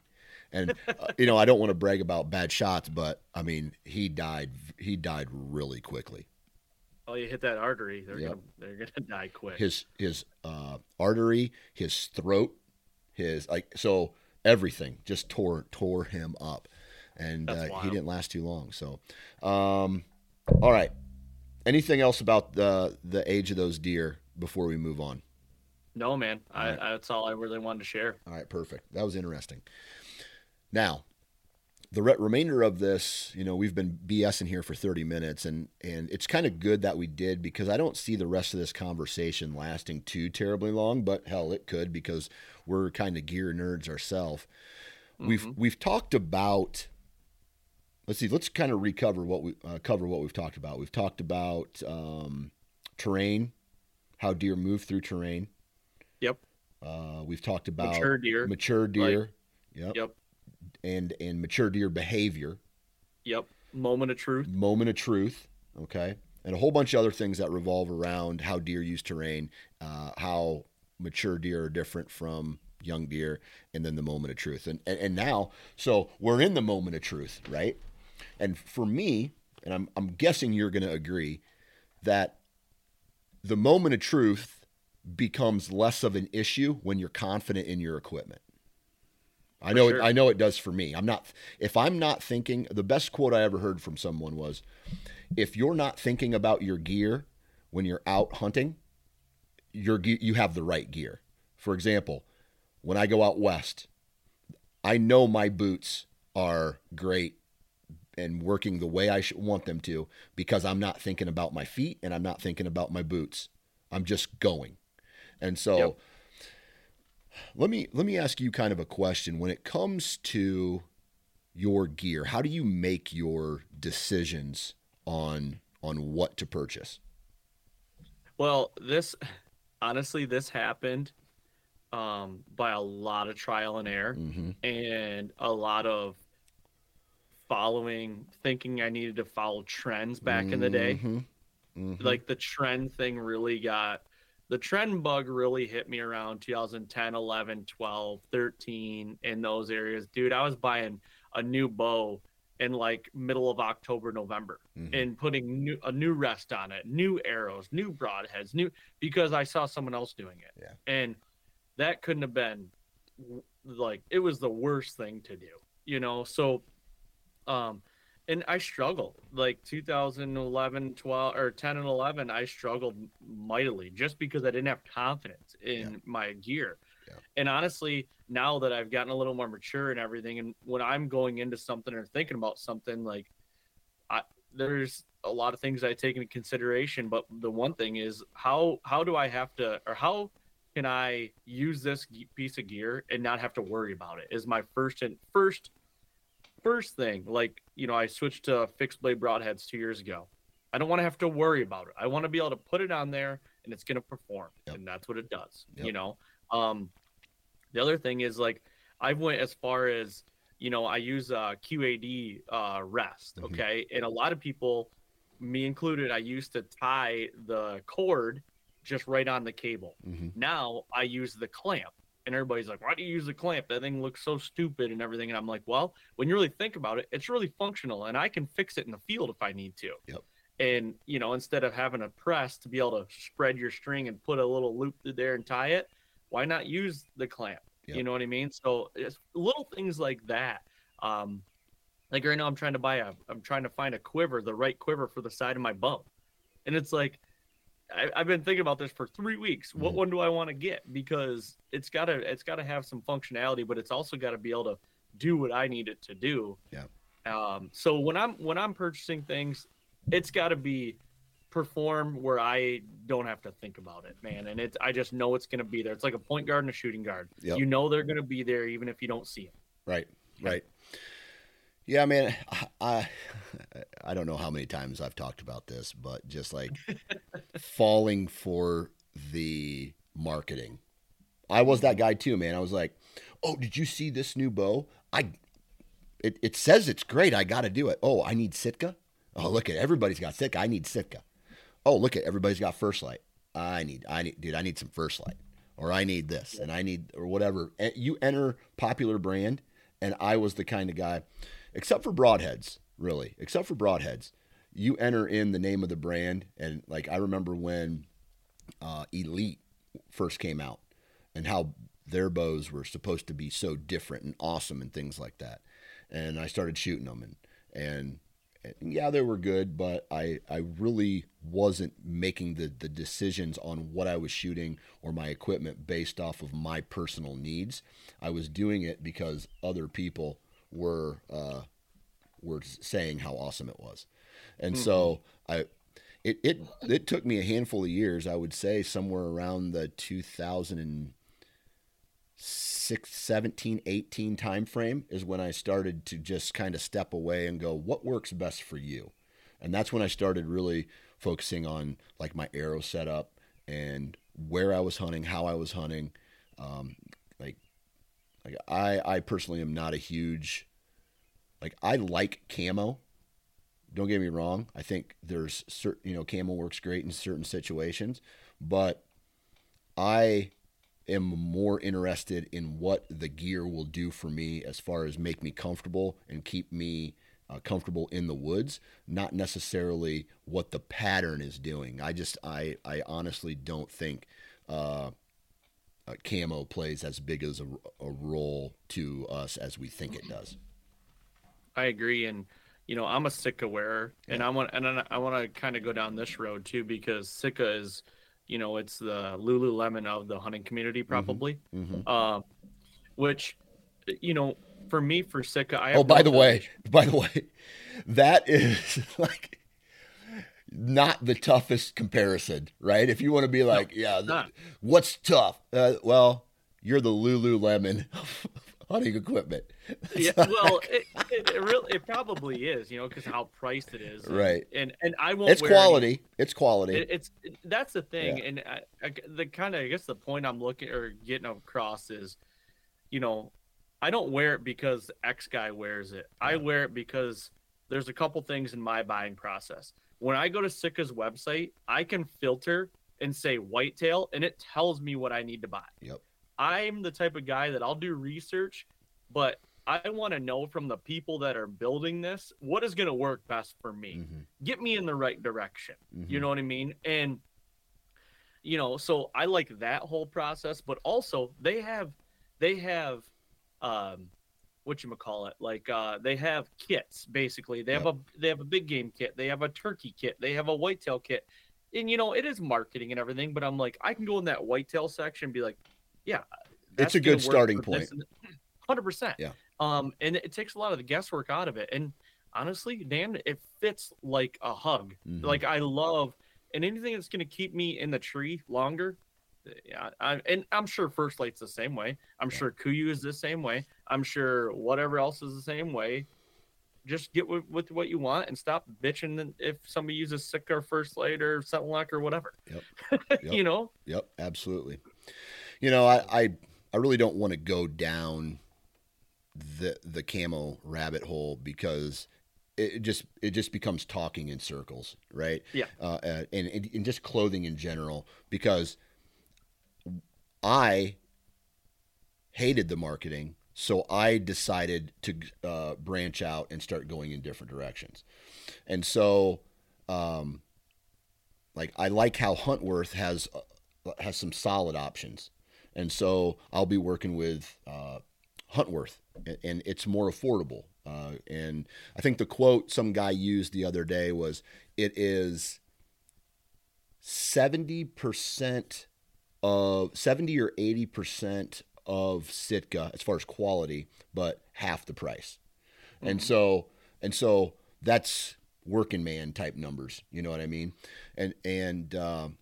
and uh, you know, I don't want to brag about bad shots, but I mean, he died he died really quickly. Oh, you hit that artery, they're yep. gonna they're gonna die quick. His his uh, artery, his throat, his like so everything just tore tore him up, and uh, he didn't last too long. So, um, all right. Anything else about the the age of those deer before we move on? No, man. I, all right. I, that's all I really wanted to share. All right, perfect. That was interesting. Now, the re- remainder of this, you know, we've been BSing here for thirty minutes, and, and it's kind of good that we did because I don't see the rest of this conversation lasting too terribly long, but hell, it could because we're kind of gear nerds ourselves. Mm-hmm. We've we've talked about... Let's see. Let's kind of recover what we uh, cover what we've talked about. We've talked about um, terrain, how deer move through terrain. Yep. Uh, we've talked about mature deer, mature deer. Right. Yep. Yep. And and mature deer behavior. Yep. Moment of truth. Moment of truth. Okay. And a whole bunch of other things that revolve around how deer use terrain, uh, how mature deer are different from young deer, and then the moment of truth. And and, and now, so we're in the moment of truth, right? And for me, and I'm I'm guessing you're going to agree that the moment of truth becomes less of an issue when you're confident in your equipment. I know sure. it, I know it does for me. I'm not if I'm not thinking, the best quote I ever heard from someone was, if you're not thinking about your gear when you're out hunting, you're you have the right gear. For example, when I go out west, I know my boots are great and working the way I should want them to because I'm not thinking about my feet and I'm not thinking about my boots. I'm just going. And so yep. let me let me ask you kind of a question. When it comes to your gear, how do you make your decisions on on what to purchase? Well, this honestly, this happened um, by a lot of trial and error mm-hmm. and a lot of following, thinking I needed to follow trends back mm-hmm. in the day. Mm-hmm. Like the trend thing really got, the trend bug really hit me around two thousand ten, eleven, twelve, thirteen in those areas. Dude, I was buying a new bow in like middle of October, November mm-hmm. and putting new, a new rest on it, new arrows, new broadheads, new, because I saw someone else doing it. Yeah. And that couldn't have been, like, it was the worst thing to do, you know? So, um, and I struggled, like twenty eleven, twelve, or ten and eleven, I struggled mightily just because I didn't have confidence in yeah. my gear. Yeah. And honestly, now that I've gotten a little more mature and everything, and when I'm going into something or thinking about something, like, I, there's a lot of things I take into consideration, but the one thing is how, how do I have to, or how can I use this piece of gear and not have to worry about it is my first and first, first thing. Like, you know, I switched to fixed blade broadheads two years ago. I don't want to have to worry about it. I want to be able to put it on there and it's going to perform. Yep. And that's what it does. Yep. You know, um, the other thing is, like, I've went as far as, you know, I use a Q A D uh, rest. Mm-hmm. Okay. And a lot of people, me included, I used to tie the cord just right on the cable. Mm-hmm. Now I use the clamp, and everybody's like, why do you use the clamp? That thing looks so stupid and everything. And I'm like, well, when you really think about it, it's really functional and I can fix it in the field if I need to. Yep. And, you know, instead of having a press to be able to spread your string and put a little loop through there and tie it, why not use the clamp? Yep. You know what I mean? So it's little things like that. Um, like right now I'm trying to buy a, I'm trying to find a quiver, the right quiver for the side of my bump. And it's like, I, I've been thinking about this for three weeks. What mm-hmm. one do I want to get? Because it's gotta, it's gotta have some functionality, but it's also gotta be able to do what I need it to do. Yeah. Um, so when I'm, when I'm purchasing things, it's gotta be perform where I don't have to think about it, man. And it's, I just know it's going to be there. It's like a point guard and a shooting guard. Yep. You know, they're going to be there even if you don't see them. Right. Right. Yeah, man, I, I, I don't know how many times I've talked about this, but just like falling for the marketing. I was that guy too, man. I was like, oh, did you see this new bow? I, it, it says it's great. I got to do it. Oh, I need Sitka. Oh, look at everybody's got Sitka. I need Sitka. Oh, look at everybody's got First Light. I need, I need, dude, I need some First Light, or I need this, and I need, or whatever. You enter popular brand, and I was the kind of guy, except for broadheads, really, except for broadheads, you enter in the name of the brand, and like I remember when uh, Elite first came out, and how their bows were supposed to be so different and awesome and things like that, and I started shooting them, and and. Yeah, they were good, but I, I really wasn't making the, the decisions on what I was shooting or my equipment based off of my personal needs. I was doing it because other people were uh, were saying how awesome it was. And mm-hmm. so I it, it it took me a handful of years, I would say somewhere around the two thousand six, seventeen, eighteen time frame is when I started to just kind of step away and go, what works best for you? And that's when I started really focusing on like my arrow setup and where I was hunting, how I was hunting. Um, like, like I, I personally am not a huge, like I like camo. Don't get me wrong. I think there's certain, you know, camo works great in certain situations, but I am more interested in what the gear will do for me as far as make me comfortable and keep me uh, comfortable in the woods, not necessarily what the pattern is doing. I just, I, I honestly don't think uh, uh, camo plays as big as a, a role to us as we think it does. I agree. And, you know, I'm a Sitka wearer yeah. and I want, and I want to kind of go down this road too, because Sitka is, you know, it's the Lululemon of the hunting community, probably. Mm-hmm, mm-hmm. Uh, which, you know, for me, for Sitka, I have oh, by the way, by the way, that is like not the toughest comparison, right? If you want to be like, no, yeah, the, what's tough? Uh, well, you're the Lululemon of hunting equipment. Yeah, well, it, it, it really, it probably is, you know, because how priced it is, and, right? And and I won't. It's wear quality. Any, it's quality. It, it's it, that's the thing, yeah. and I, I, the kind of I guess the point I'm looking or getting across is, you know, I don't wear it because X guy wears it. Yeah. I wear it because there's a couple things in my buying process. When I go to Sitka's website, I can filter and say whitetail, and it tells me what I need to buy. Yep. I'm the type of guy that I'll do research, but I want to know from the people that are building this, what is going to work best for me. Mm-hmm. Get me in the right direction. Mm-hmm. You know what I mean? And you know, so I like that whole process. But also they have, they have, um, whatchamacallit, like uh, they have kits, basically. They have yep. a they have a big game kit. They have a turkey kit. They have a whitetail kit. And, you know, it is marketing and everything, but I'm like, I can go in that whitetail section and be like, yeah. That's it's a good starting point. one hundred percent. Yeah. Um, and it takes a lot of the guesswork out of it. And honestly, Dan, it fits like a hug. Mm-hmm. Like I love, and anything that's going to keep me in the tree longer, yeah, I, and I'm sure First Light's the same way. I'm yeah. sure Kuyu is the same way. I'm sure whatever else is the same way. Just get with, with what you want and stop bitching if somebody uses Sitka or First Light or something like or whatever. Yep. Yep. You know? Yep, absolutely. You know, I, I I really don't want to go down the the camo rabbit hole because it just it just becomes talking in circles, right? Yeah. Uh, and, and, and just clothing in general, because I hated the marketing, so I decided to uh, branch out and start going in different directions. And so, um, like, I like how Huntworth has uh, has some solid options. And so I'll be working with uh, Huntworth, and, and it's more affordable. Uh, and I think the quote some guy used the other day was, it is seventy percent of seventy or eighty percent of Sitka as far as quality, but half the price. Mm-hmm. And so, and so that's working man type numbers, you know what I mean? And, and, um,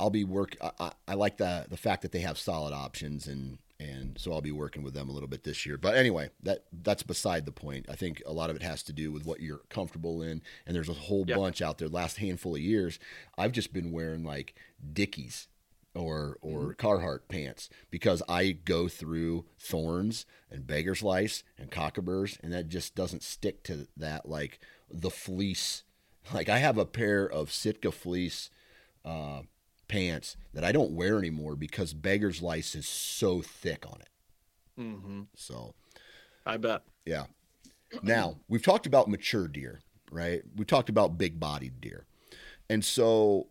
I'll be work. I, I, I like the, the fact that they have solid options, and, and so I'll be working with them a little bit this year, but anyway, that that's beside the point. I think a lot of it has to do with what you're comfortable in. And there's a whole yep. bunch out there. Last handful of years, I've just been wearing like Dickies or or Carhartt pants because I go through thorns and beggar's lice and cockaburs, and that just doesn't stick to that, like the fleece. Like I have a pair of Sitka fleece uh, pants that I don't wear anymore because beggar's lice is so thick on it. Mm-hmm. So I bet. Yeah. Now, we've talked about mature deer, right? We talked about big-bodied deer. And so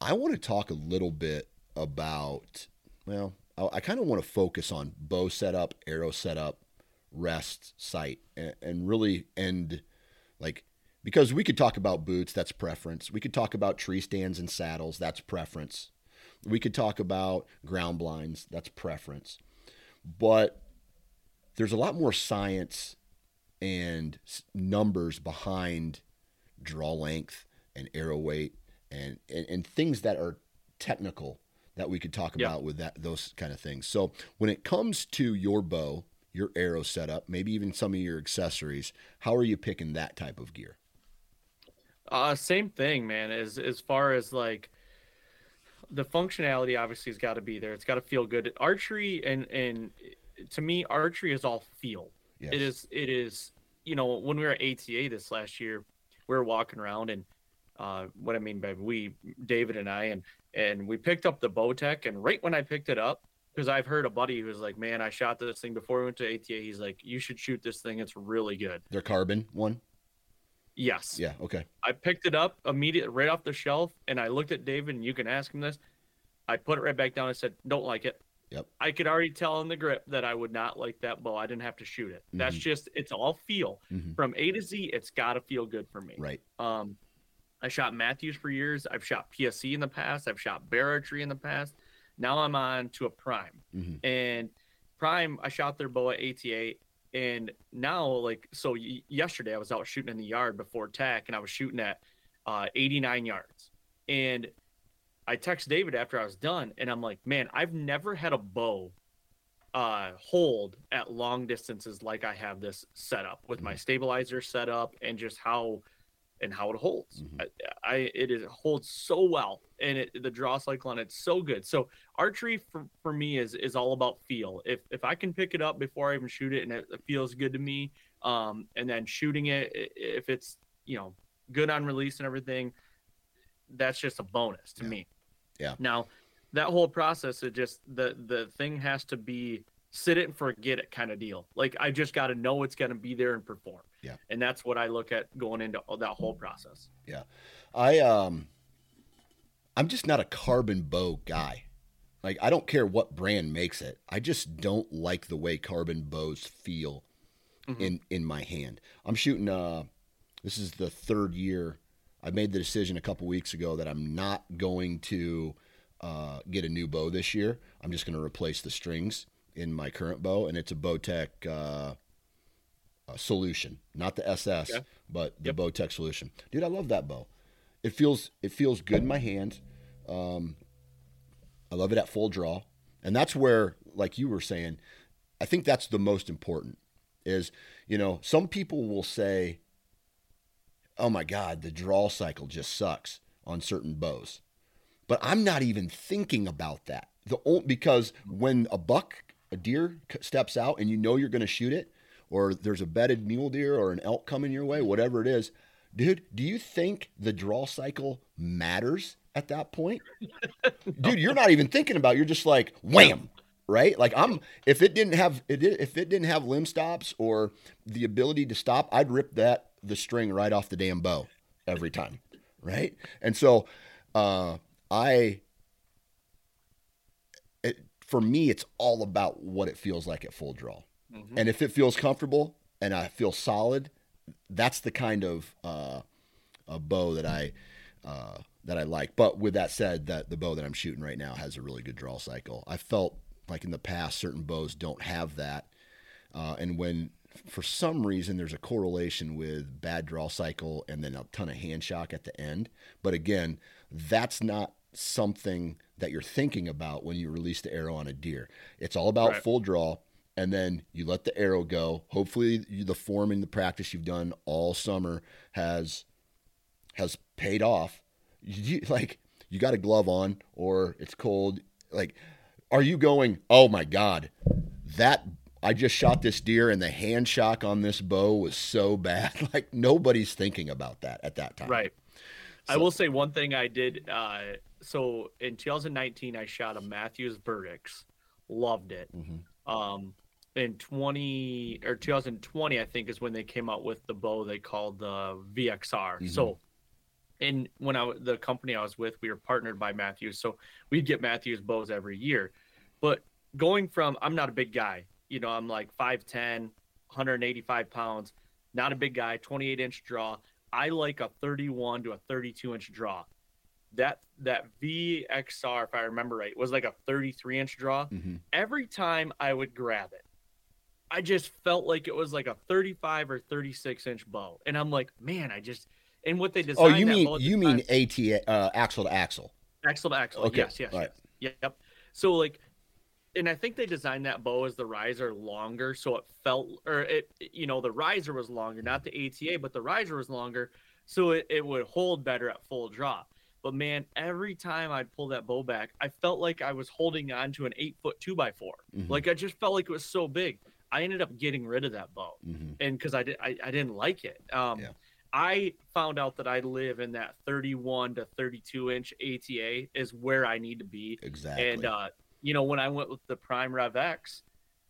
I want to talk a little bit about, well, I, I kind of want to focus on bow setup, arrow setup, rest, sight, and, and really end, like, because we could talk about boots, that's preference. We could talk about tree stands and saddles, that's preference. We could talk about ground blinds, that's preference. But there's a lot more science and numbers behind draw length and arrow weight and, and, and things that are technical that we could talk about yep. with that, those kind of things. So when it comes to your bow, your arrow setup, maybe even some of your accessories, how are you picking that type of gear? Uh, same thing, man, as, as far as like the functionality obviously has got to be there. It's got to feel good. Archery and, and to me, archery is all feel. Yes. It is, it is, you know, when we were at A T A this last year, we were walking around and, Uh, what I mean by we, David and I, and and we picked up the Bowtech, and right when I picked it up, because I've heard a buddy who's like, man, I shot this thing before we went to A T A. He's like, you should shoot this thing. It's really good. Their carbon one? Yes. Yeah, okay. I picked it up immediately right off the shelf, and I looked at David, and you can ask him this. I put it right back down and said, don't like it. Yep. I could already tell in the grip that I would not like that bow. I didn't have to shoot it. Mm-hmm. That's just, it's all feel. Mm-hmm. From A to Z, it's got to feel good for me. Right. Um. I shot Matthews for years. I've shot P S C in the past. I've shot Bear Archery in the past. Now I'm on to a Prime. Mm-hmm. And Prime, I shot their bow at A T A. And now, like, so y- yesterday I was out shooting in the yard before T A C, and I was shooting at uh, eighty-nine yards. And I text David after I was done, and I'm like, man, I've never had a bow uh, hold at long distances like I have this set up with mm-hmm. my stabilizer set up and just how – and how it holds. Mm-hmm. I, I it is it holds so well, and it, the draw cycle on it's so good. So archery for, for me is is all about feel. If if I can pick it up before I even shoot it and it feels good to me, um, and then shooting it, if it's, you know, good on release and everything, that's just a bonus to yeah. me. Yeah. Now that whole process, it just the the thing has to be sit it and forget it kind of deal. Like I just got to know it's going to be there and perform. Yeah. And that's what I look at going into that whole process. Yeah. I, um, I'm just not a carbon bow guy. Like, I don't care what brand makes it. I just don't like the way carbon bows feel mm-hmm. in, in my hand. I'm shooting, uh, this is the third year. I made the decision a couple weeks ago that I'm not going to uh, get a new bow this year. I'm just going to replace the strings in my current bow, and it's a Bowtech uh, uh, Solution. Not the S S, okay. but the yep. Bowtech Solution. Dude, I love that bow. It feels it feels good in my hand. Um, I love it at full draw. And that's where, like you were saying, I think that's the most important is, you know, some people will say, oh my God, the draw cycle just sucks on certain bows. But I'm not even thinking about that. The old, because when a buck, a deer steps out and you know you're going to shoot it, or there's a bedded mule deer or an elk coming your way, whatever it is, dude, do you think the draw cycle matters at that point? Dude, you're not even thinking about it. You're just like, wham, right? Like I'm, if it didn't have, it did, if it didn't have limb stops or the ability to stop, I'd rip that, the string right off the damn bow every time. Right. And so, uh, I, it, for me, it's all about what it feels like at full draw. Mm-hmm. And if it feels comfortable and I feel solid, that's the kind of uh, a bow that I uh, that I like. But with that said, that the bow that I'm shooting right now has a really good draw cycle. I felt like in the past certain bows don't have that, uh, and when for some reason there's a correlation with bad draw cycle and then a ton of hand shock at the end. But again, that's not something that you're thinking about when you release the arrow on a deer. It's all about right. full draw. And then you let the arrow go. Hopefully you, the form and the practice you've done all summer has has paid off. You, like, you got a glove on or it's cold. Like, are you going, oh, my God, that I just shot this deer and the hand shock on this bow was so bad. Like, nobody's thinking about that at that time. Right. So. I will say one thing I did. Uh, so in two thousand nineteen, I shot a Matthews Verdicts. Loved it. Mm-hmm. Um, in twenty or twenty twenty, I think is when they came out with the bow they called the V X R. Mm-hmm. So, and when I, the company I was with, we were partnered by Matthews. So we'd get Matthews bows every year, but going from, I'm not a big guy, you know, I'm like five ten, one hundred eighty-five pounds, not a big guy, twenty-eight inch draw. I like a thirty-one to a thirty-two inch draw. That that V X R, if I remember right, was like a thirty-three inch draw. Mm-hmm. Every time I would grab it, I just felt like it was like a thirty-five or thirty-six inch bow, and I'm like, man, I just and what they designed. Oh, you that mean bow you mean AT uh, axle to axle, axle to axle. Okay. Yes, yes, right. yes, yep. So like, and I think they designed that bow as the riser longer, so it felt or it you know the riser was longer, not the A T A, but the riser was longer, so it, it would hold better at full draw. But, man, every time I'd pull that bow back, I felt like I was holding on to an eight-foot two-by-four. Mm-hmm. Like, I just felt like it was so big. I ended up getting rid of that bow mm-hmm. and because I, did, I, I didn't like it. Um, yeah. I found out that I live in that thirty-one to thirty-two inch A T A is where I need to be. Exactly. And, uh, you know, when I went with the Prime Rev X,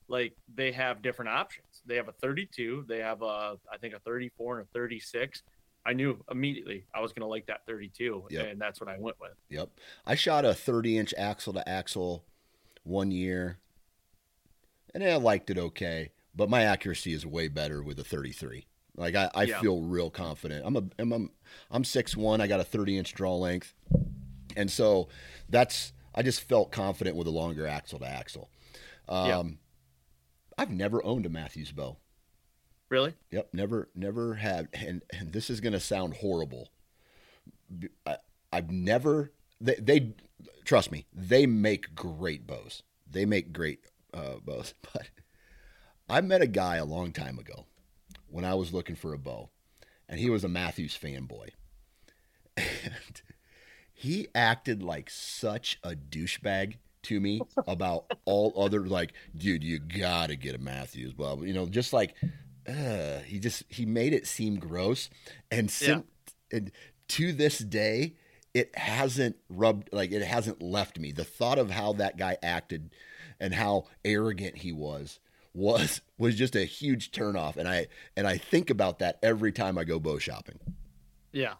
like, they have different options. They have a thirty-two. They have, a, I think, a thirty-four and a thirty-six. I knew immediately I was going to like that thirty-two, yep. and that's what I went with. Yep. I shot a thirty inch axle to axle one year, and I liked it okay, but my accuracy is way better with a thirty-three. Like, I, I yeah. feel real confident. I'm a, I'm, I'm, I'm six one. I got a thirty inch draw length, and so that's I just felt confident with a longer axle to axle. Um, yep. I've never owned a Matthews bow. Really? Yep. Never, never had. And, and this is going to sound horrible. I, I've never, they, they, trust me, they make great bows. They make great uh, bows. But I met a guy a long time ago when I was looking for a bow, and he was a Matthews fanboy. And he acted like such a douchebag to me about all other, like, dude, you got to get a Matthews, blah, blah, you know, just like, Uh, he just he made it seem gross, and, sim- yeah. and to this day it hasn't rubbed like it hasn't left me. The thought of how that guy acted and how arrogant he was was was just a huge turnoff, and I and I think about that every time I go bow shopping. Yeah,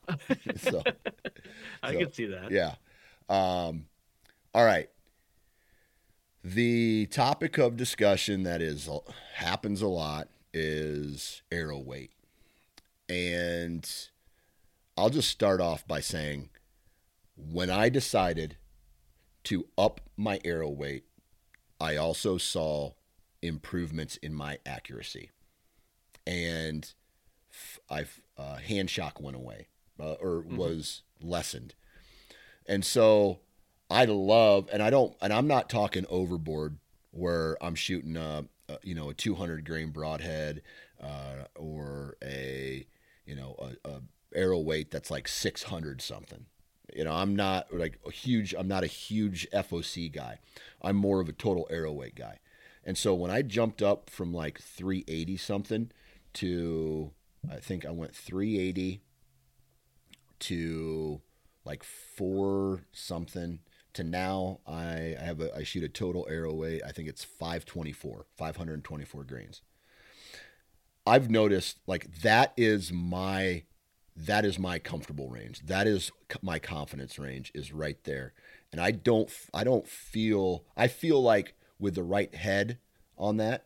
so I so, can see that. Yeah, Um, all right. The topic of discussion that is happens a lot is arrow weight. And I'll just start off by saying, when I decided to up my arrow weight, I also saw improvements in my accuracy. And I've uh, hand shock went away uh, or mm-hmm. was lessened. And so I love, and I don't, and I'm not talking overboard where I'm shooting a, a you know, a two hundred grain broadhead uh, or a, you know, a, a arrow weight that's like six hundred something. You know, I'm not like a huge, I'm not a huge F O C guy. I'm more of a total arrow weight guy. And so when I jumped up from like three eighty something to, I think I went three eighty to like four something. To now, I, I have a I shoot a total arrow weight. I think it's five twenty-four, five twenty-four grains. I've noticed like that is my that is my comfortable range. That is my confidence range is right there. And I don't I don't feel I feel like with the right head on that,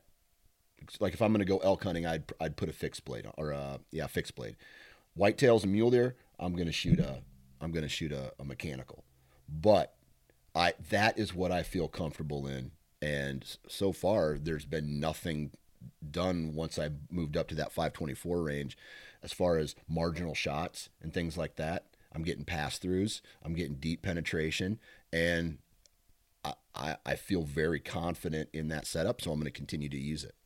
like if I'm going to go elk hunting, I'd I'd put a fixed blade or a, yeah fixed blade. Whitetails and mule deer, I'm going to shoot a I'm going to shoot a, a mechanical, but I, that is what I feel comfortable in. And so far there's been nothing done once I moved up to that five twenty-four range, as far as marginal shots and things like that. I'm getting pass throughs, I'm getting deep penetration, and I, I, I feel very confident in that setup. So I'm going to continue to use it.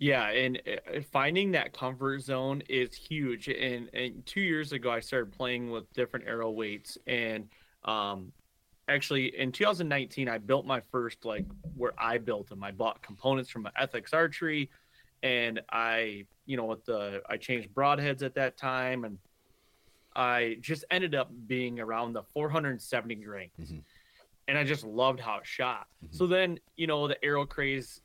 Yeah, and finding that comfort zone is huge. And, and two years ago, I started playing with different arrow weights. And um, actually, in two thousand nineteen, I built my first, like, where I built them. I bought components from Ethics Archery, and I, you know, with the I changed broadheads at that time, and I just ended up being around the four seventy grain. Mm-hmm. And I just loved how it shot. Mm-hmm. So then, you know, the arrow craze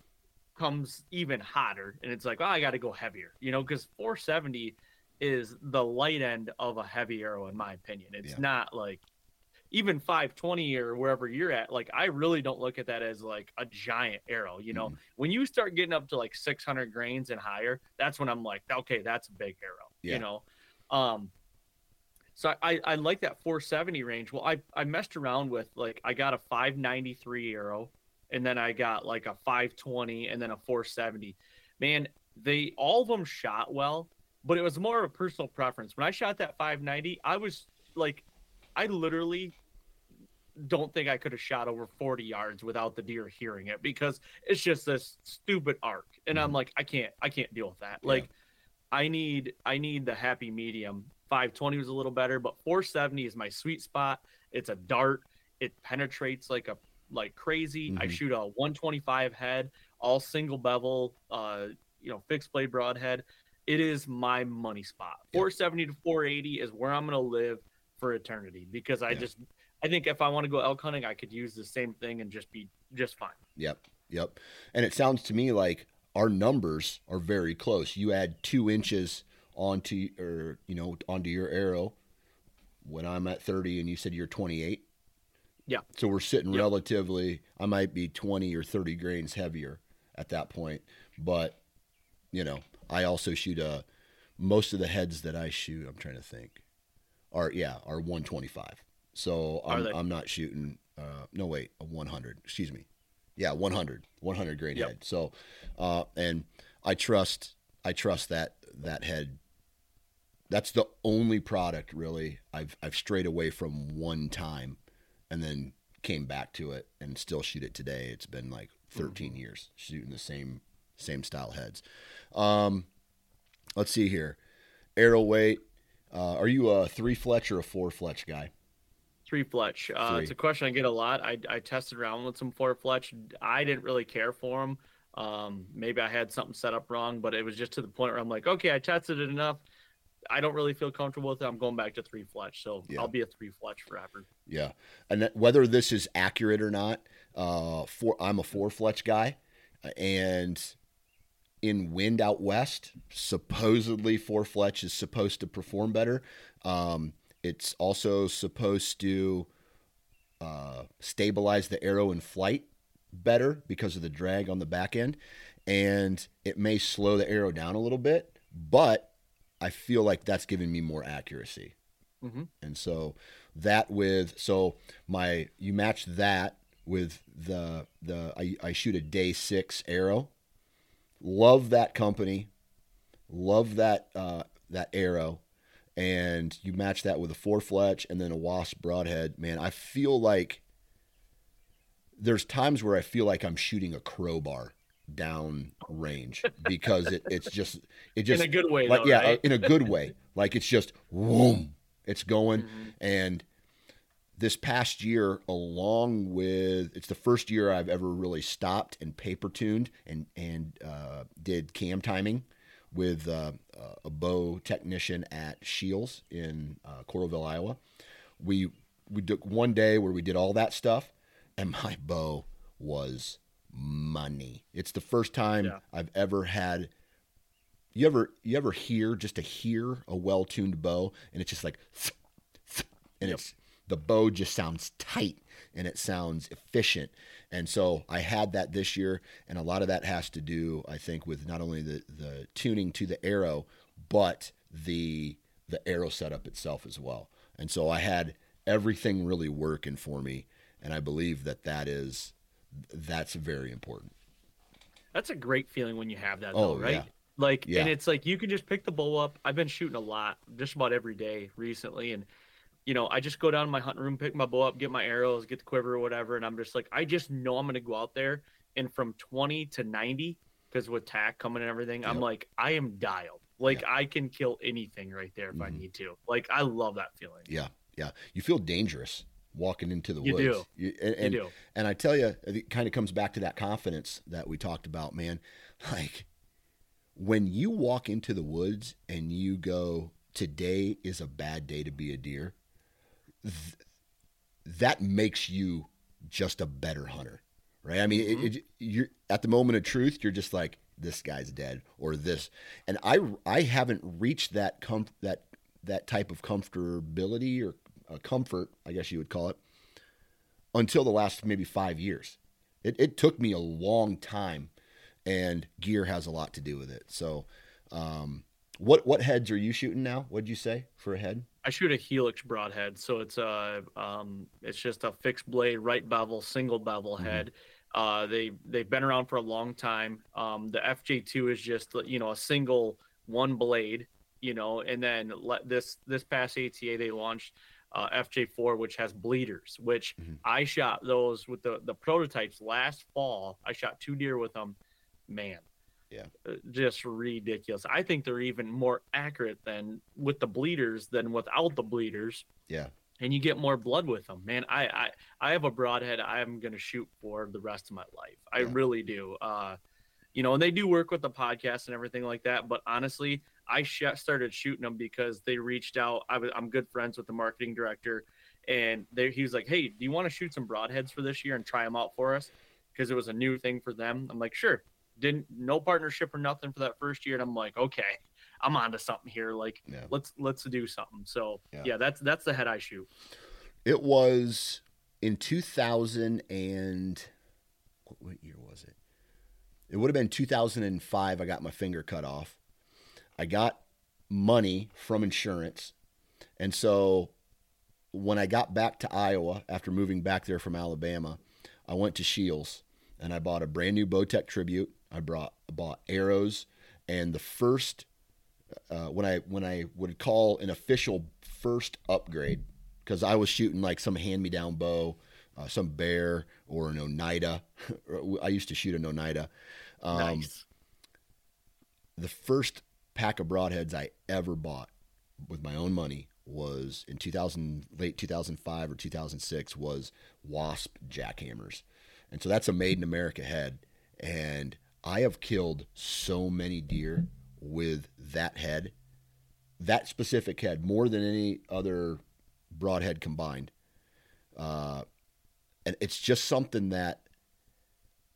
comes even hotter, and it's like, oh, I got to go heavier, you know, because four seventy is the light end of a heavy arrow, in my opinion. It's yeah. not like even five twenty or wherever you're at. Like, I really don't look at that as like a giant arrow, you know. Mm-hmm. When you start getting up to like six hundred grains and higher, that's when I'm like, okay, that's a big arrow, yeah. you know. Um, so I, I like that four seventy range. Well, I, I messed around with, like, I got a five ninety-three arrow. And then I got like a five twenty and then a four seventy. Man, they all of them shot well, but it was more of a personal preference. When I shot that five ninety, I was like, I literally don't think I could have shot over forty yards without the deer hearing it, because it's just this stupid arc. And mm-hmm. I'm like, I can't, I can't deal with that. Yeah. Like, I need, I need the happy medium. five twenty was a little better, but four seventy is my sweet spot. It's a dart. It penetrates like a like crazy. Mm-hmm. I shoot a one twenty-five head, all single bevel, uh, you know, fixed blade broadhead. It is my money spot. Yeah. four seventy to four eighty is where I'm going to live for eternity, because I yeah. just, I think if I want to go elk hunting, I could use the same thing and just be just fine. Yep. Yep. And it sounds to me like our numbers are very close. You add two inches onto, or, you know, onto your arrow when I'm at thirty and you said you're twenty-eight. Yeah. So we're sitting yep. relatively, I might be twenty or thirty grains heavier at that point. But, you know, I also shoot a, most of the heads that I shoot, I'm trying to think, are, yeah, are one twenty-five. So I'm, I'm not shooting, uh, no, wait, a one hundred, excuse me. Yeah, one hundred, one hundred grain yep. head. So, uh, and I trust, I trust that, that head. That's the only product really I've, I've strayed away from one time. And then came back to it and still shoot it today. It's been like thirteen mm-hmm. years shooting the same same style heads. Um, let's see here. Arrow weight. Uh, are you a three fletch or a four fletch guy? Three fletch. Uh, three. It's a question I get a lot. I, I tested around with some four fletch. I didn't really care for them. Um, maybe I had something set up wrong, but it was just to the point where I'm like, okay, I tested it enough. I don't really feel comfortable with it. I'm going back to three fletch. So yeah. I'll be a three fletch forever. Yeah. And that, whether this is accurate or not, uh, for, I'm a four fletch guy, and in wind out west, supposedly four fletch is supposed to perform better. Um, it's also supposed to uh, stabilize the arrow in flight better because of the drag on the back end, and it may slow the arrow down a little bit, but I feel like that's giving me more accuracy. Mm-hmm. And so that with, so my, you match that with the, the, I, I shoot a day six arrow. Love that company. Love that, uh, that arrow. And you match that with a four fletch and then a Wasp broadhead, man, I feel like there's times where I feel like I'm shooting a crowbar down range because it, it's just, it just in a good way, like, though, yeah, right? In a good way. Like it's just, whoom, it's going. Mm-hmm. And this past year, along with, it's the first year I've ever really stopped and paper tuned and, and, uh, did cam timing with uh, a bow technician at Shields in uh, Coralville, Iowa. We we took one day where we did all that stuff, and my bow was money. It's the first time yeah. I've ever had. You ever you ever hear just to hear a well tuned bow, and it's just like, and yep. it's the bow just sounds tight and it sounds efficient. And so I had that this year, and a lot of that has to do, I think, with not only the, the tuning to the arrow, but the the arrow setup itself as well. And so I had everything really working for me, and I believe that that is that's very important. That's a great feeling when you have that, though, oh, right? Yeah. Like, yeah. And it's like you can just pick the bow up. I've been shooting a lot, just about every day recently, and you know, I just go down to my hunting room, pick my bow up, get my arrows, get the quiver or whatever. And I'm just like, I just know I'm going to go out there. And from twenty to ninety, because with T A C coming and everything, yep. I'm like, I am dialed. Like, yeah. I can kill anything right there if mm-hmm. I need to. Like, I love that feeling. Yeah. Yeah. You feel dangerous walking into the you woods. Do. You, and, and, you do. And I tell you, it kind of comes back to that confidence that we talked about, man. Like, when you walk into the woods and you go, today is a bad day to be a deer. Th- that makes you just a better hunter, right? I mean, mm-hmm. it, it, you're at the moment of truth, you're just like, this guy's dead or this. And I, I haven't reached that com- that that type of comfortability or uh, comfort, I guess you would call it, until the last maybe five years. It, it took me a long time, and gear has a lot to do with it. So, um, what what heads are you shooting now? What'd you say for a head? I shoot a Helix broadhead, so it's a um, it's just a fixed blade, right bevel, single bevel mm-hmm. head. Uh, they they've been around for a long time. Um, the F J two is just, you know, a single one blade, you know, and then let this this past A T A they launched uh, F J four, which has bleeders. Which mm-hmm. I shot those with the the prototypes last fall. I shot two deer with them, man. Yeah, just ridiculous. I think they're even more accurate than with the bleeders than without the bleeders. Yeah, and you get more blood with them, man. I I, I have a broadhead I'm gonna shoot for the rest of my life. I yeah. really do. Uh, you know, and they do work with the podcast and everything like that. But honestly, I sh- started shooting them because they reached out. I was, I'm good friends with the marketing director, and they, he was like, "Hey, do you want to shoot some broadheads for this year and try them out for us?" Because it was a new thing for them. I'm like, sure. Didn't no partnership or nothing for that first year, and I'm like, okay, I'm onto something here. Like, yeah. let's let's do something. So yeah. yeah, that's that's the head I shoot. It was in two thousand and what, what year was it? It would have been two thousand five. I got my finger cut off. I got money from insurance, and so when I got back to Iowa after moving back there from Alabama, I went to Shields and I bought a brand new Bowtech Tribute. I brought bought arrows, and the first uh, when I when I would call an official first upgrade, because I was shooting like some hand-me-down bow, uh, some bear or an Oneida. I used to shoot an Oneida. Um, nice. The first pack of broadheads I ever bought with my own money was in two thousand, late two thousand five or two thousand six, was Wasp jackhammers, and so that's a Made in America head. And I have killed so many deer with that head, that specific head, more than any other broadhead combined. Uh, and it's just something that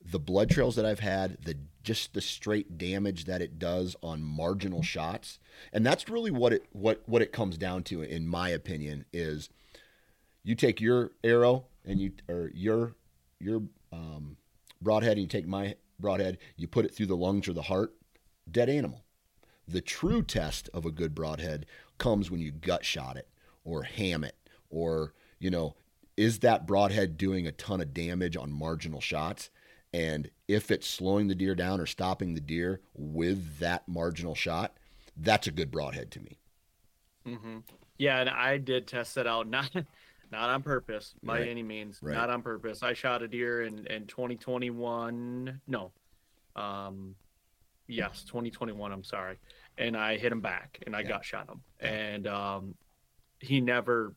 the blood trails that I've had, the just the straight damage that it does on marginal shots, and that's really what it what what it comes down to, in my opinion, is you take your arrow and you or your your um, broadhead, and you take my broadhead, you put it through the lungs or the heart, dead animal. The true test of a good broadhead comes when you gut shot it or ham it, or, you know, is that broadhead doing a ton of damage on marginal shots? And if it's slowing the deer down or stopping the deer with that marginal shot, that's a good broadhead to me. Mm-hmm. Yeah, and I did test that out, not not on purpose by right. any means, right. not on purpose. I shot a deer in, in twenty twenty-one, no, um, yes, twenty twenty-one, I'm sorry, and I hit him back, and I yeah. got shot him, yeah. and um, he never.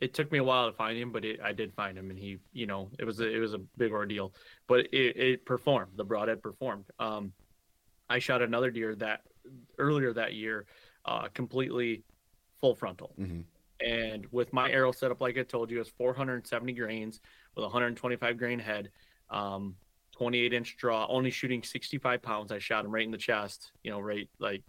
It took me a while to find him, but it, I did find him, and he, you know, it was a, it was a big ordeal, but it, it performed. The broadhead performed. Um, I shot another deer that earlier that year, uh, completely full frontal, mm-hmm. and with my arrow setup, like I told you, it's four hundred seventy grains with one hundred twenty-five grain head, um, twenty-eight inch draw, only shooting sixty-five pounds. I shot him right in the chest, you know, right like,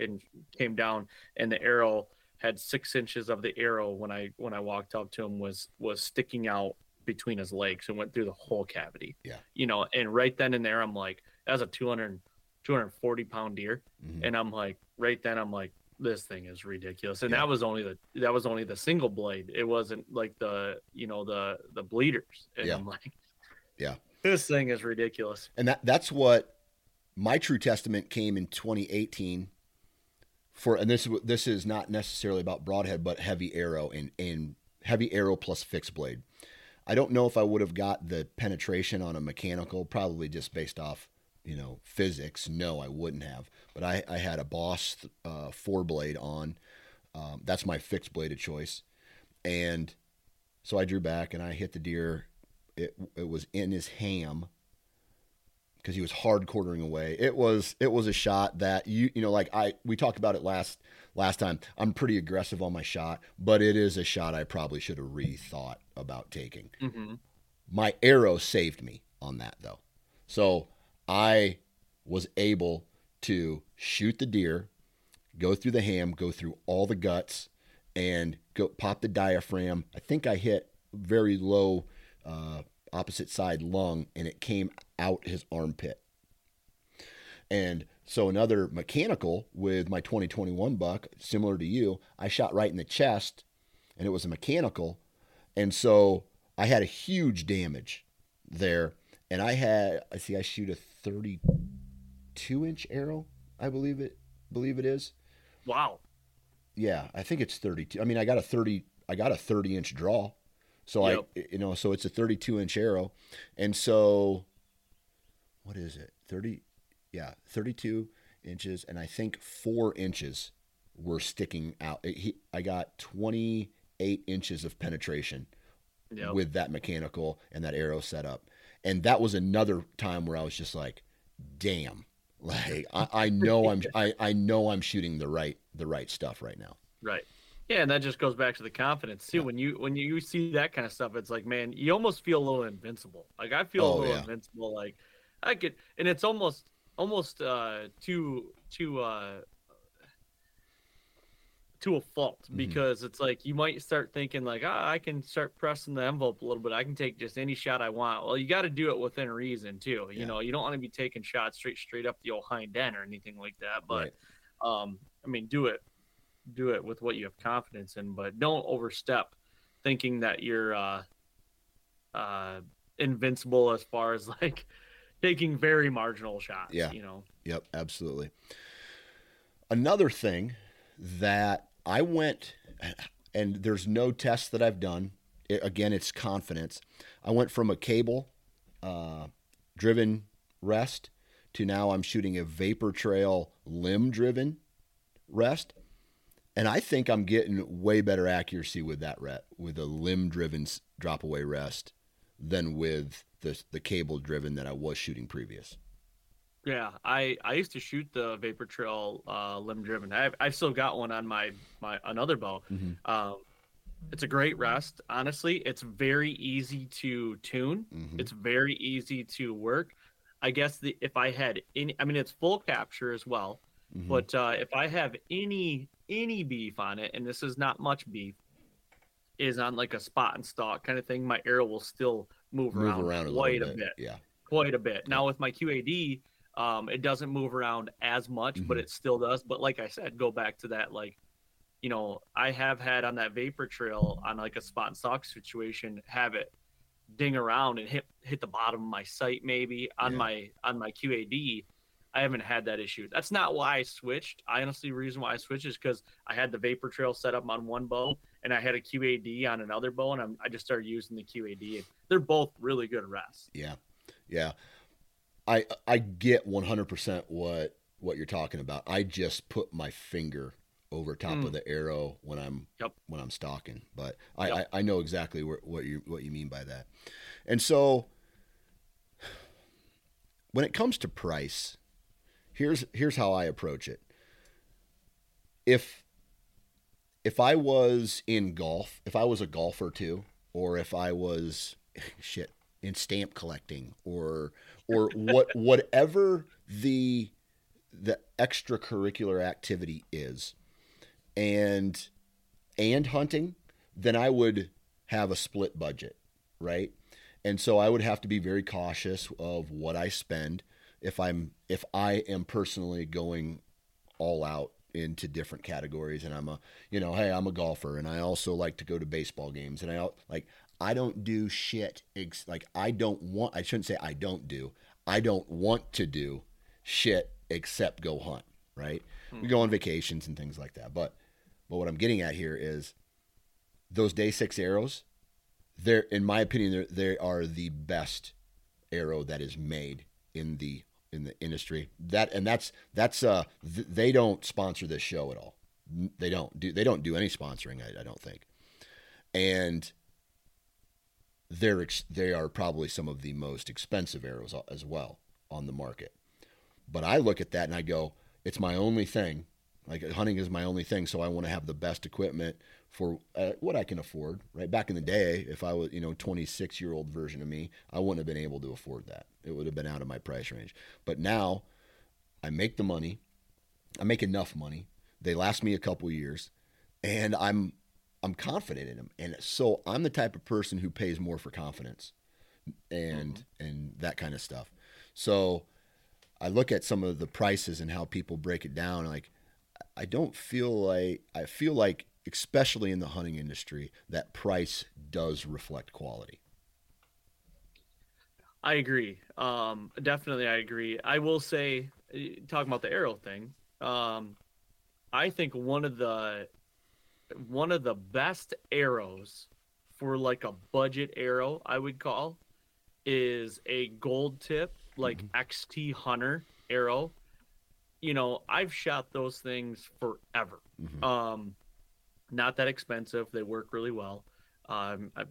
and came down, and the arrow had six inches of the arrow when I when I walked up to him was was sticking out between his legs and went through the whole cavity. Yeah, you know, and right then and there, I'm like, that's a two hundred, two hundred forty pound deer, mm-hmm. and I'm like, right then, I'm like, this thing is ridiculous. And yeah. that was only the that was only the single blade. It wasn't like the you know the the bleeders. And yeah. I'm like, yeah, this thing is ridiculous. And that that's what my true testament came in twenty eighteen. For, and this this is not necessarily about broadhead, but heavy arrow and, and heavy arrow plus fixed blade. I don't know if I would have got the penetration on a mechanical, probably just based off, you know, physics. No, I wouldn't have. But I, I had a Boss uh, four blade on. Um, that's my fixed blade of choice. And so I drew back and I hit the deer. It it was in his ham, because he was hard quartering away. It was it was a shot that you you know like I we talked about it last last time. I'm pretty aggressive on my shot, but it is a shot I probably should have rethought about taking. Mm-hmm. My arrow saved me on that though, so I was able to shoot the deer, go through the ham, go through all the guts, and go pop the diaphragm. I think I hit very low. Uh, opposite side lung, and it came out his armpit. And so another mechanical with my twenty twenty-one buck, similar to you, I shot right in the chest, and it was a mechanical, and so I had a huge damage there. And I had, I see, I shoot a thirty-two inch arrow, I believe it believe it is. Wow. Yeah, I think it's thirty-two. I mean, I got a thirty I got a thirty inch draw. So yep. I, you know, so it's a thirty-two inch arrow. And so what is it? thirty. Yeah. thirty-two inches. And I think four inches were sticking out. It, he, I got twenty-eight inches of penetration yep. with that mechanical and that arrow setup. And that was another time where I was just like, damn, like I, I know I'm, I, I know I'm shooting the right, the right stuff right now. Right. Yeah, and that just goes back to the confidence too. Yeah. When you when you see that kind of stuff, it's like, man, you almost feel a little invincible. Like I feel oh, a little yeah. invincible. Like I could, and it's almost almost uh, too too uh, to a fault, mm-hmm. because it's like you might start thinking like, oh, I can start pressing the envelope a little bit. I can take just any shot I want. Well, you got to do it within reason too. You yeah. know, you don't want to be taking shots straight straight up the old hind end or anything like that. But right. um, I mean, do it. do it with what you have confidence in, but don't overstep thinking that you're uh uh invincible as far as like taking very marginal shots. Yeah, you know. Yep, absolutely. Another thing that I went, and there's no test that I've done, it, again, it's confidence. I went from a cable uh driven rest to now I'm shooting a Vapor Trail limb driven rest. And I think I'm getting way better accuracy with that rep, with a limb-driven drop-away rest than with the the cable-driven that I was shooting previous. Yeah, I, I used to shoot the Vapor Trail uh, limb-driven. I've I've still got one on my, my another bow. Mm-hmm. Um, it's a great rest, honestly. It's very easy to tune. Mm-hmm. It's very easy to work. I guess the, if I had any, I mean, it's full capture as well. Mm-hmm. But uh, if I have any any beef on it, and this is not much beef, is on like a spot and stalk kind of thing, my arrow will still move, move around, around quite a, a bit. bit. Yeah, quite a bit. Now with my Q A D, um, it doesn't move around as much, mm-hmm. but it still does. But like I said, go back to that, like, you know, I have had on that Vapor Trail on like a spot and stalk situation, have it ding around and hit hit the bottom of my sight maybe on yeah. my on my Q A D. I haven't had that issue. That's not why I switched. I honestly, the reason why I switched is because I had the Vapor Trail set up on one bow and I had a Q A D on another bow, and I'm, I just started using the Q A D. They're both really good rests. Yeah, yeah. I I get one hundred percent what what you're talking about. I just put my finger over top mm. of the arrow when I'm yep. when I'm stalking, but I, yep. I, I know exactly where, what you what you mean by that. And so when it comes to price. Here's here's how I approach it. If if I was in golf, if I was a golfer too, or if I was shit in stamp collecting, or or what whatever the the extracurricular activity is, and and hunting, then I would have a split budget, right? And so I would have to be very cautious of what I spend. If I'm, if I am personally going all out into different categories, and I'm a, you know, hey, I'm a golfer, and I also like to go to baseball games, and I like, I don't do shit. Ex- like I don't want, I shouldn't say I don't do, I don't want to do shit except go hunt. Right. Hmm. We go on vacations and things like that. But, but what I'm getting at here is those day six arrows. They're, in my opinion, they are the best arrow that is made in the, in the industry. That, and that's, that's, uh, th- they don't sponsor this show at all. They don't do, they don't do any sponsoring. I, I don't think. And they're, ex- they are probably some of the most expensive arrows as well on the market. But I look at that and I go, it's my only thing. Like hunting is my only thing. So I want to have the best equipment for uh, what I can afford. Right. Back in the day, if I was, you know, twenty-six year old version of me, I wouldn't have been able to afford that. It would have been out of my price range. But now I make the money. I make enough money. They last me a couple years, and I'm, I'm confident in them. And so I'm the type of person who pays more for confidence and, mm-hmm. and that kind of stuff. So I look at some of the prices and how people break it down. Like, I don't feel like, I feel like, especially in the hunting industry, that price does reflect quality. I agree. Um, definitely. I agree. I will say, talking about the arrow thing, um, I think one of the, one of the best arrows for like a budget arrow, I would call, is a Gold Tip, like mm-hmm. X T Hunter arrow. You know, I've shot those things forever. Mm-hmm. Um, not that expensive. They work really well. Um, I,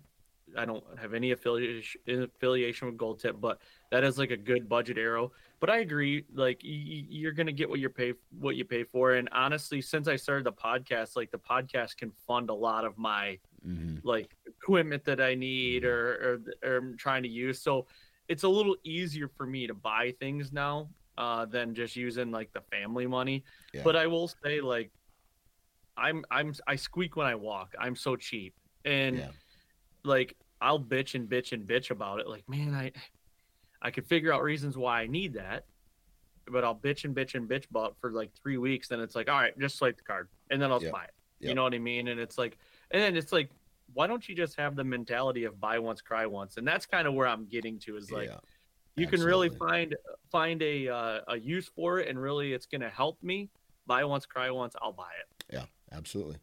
I don't have any affiliation affiliation with Gold Tip, but that is like a good budget arrow. But I agree, like y- you're gonna get what you pay what you pay for. And honestly, since I started the podcast, like the podcast can fund a lot of my mm-hmm. like equipment that I need or, or or I'm trying to use. So it's a little easier for me to buy things now uh, than just using like the family money. Yeah. But I will say, like I'm I'm I squeak when I walk. I'm so cheap and. Yeah. Like I'll bitch and bitch and bitch about it. Like, man, I, I could figure out reasons why I need that, but I'll bitch and bitch and bitch about it for like three weeks. Then it's like, all right, just swipe the card, and then I'll yep. buy it. Yep. You know what I mean? And it's like, and then it's like, why don't you just have the mentality of buy once, cry once? And that's kind of where I'm getting to is like, yeah, you absolutely. Can really find find a uh, a use for it, and really, it's gonna help me. Buy once, cry once. I'll buy it. Yeah, absolutely.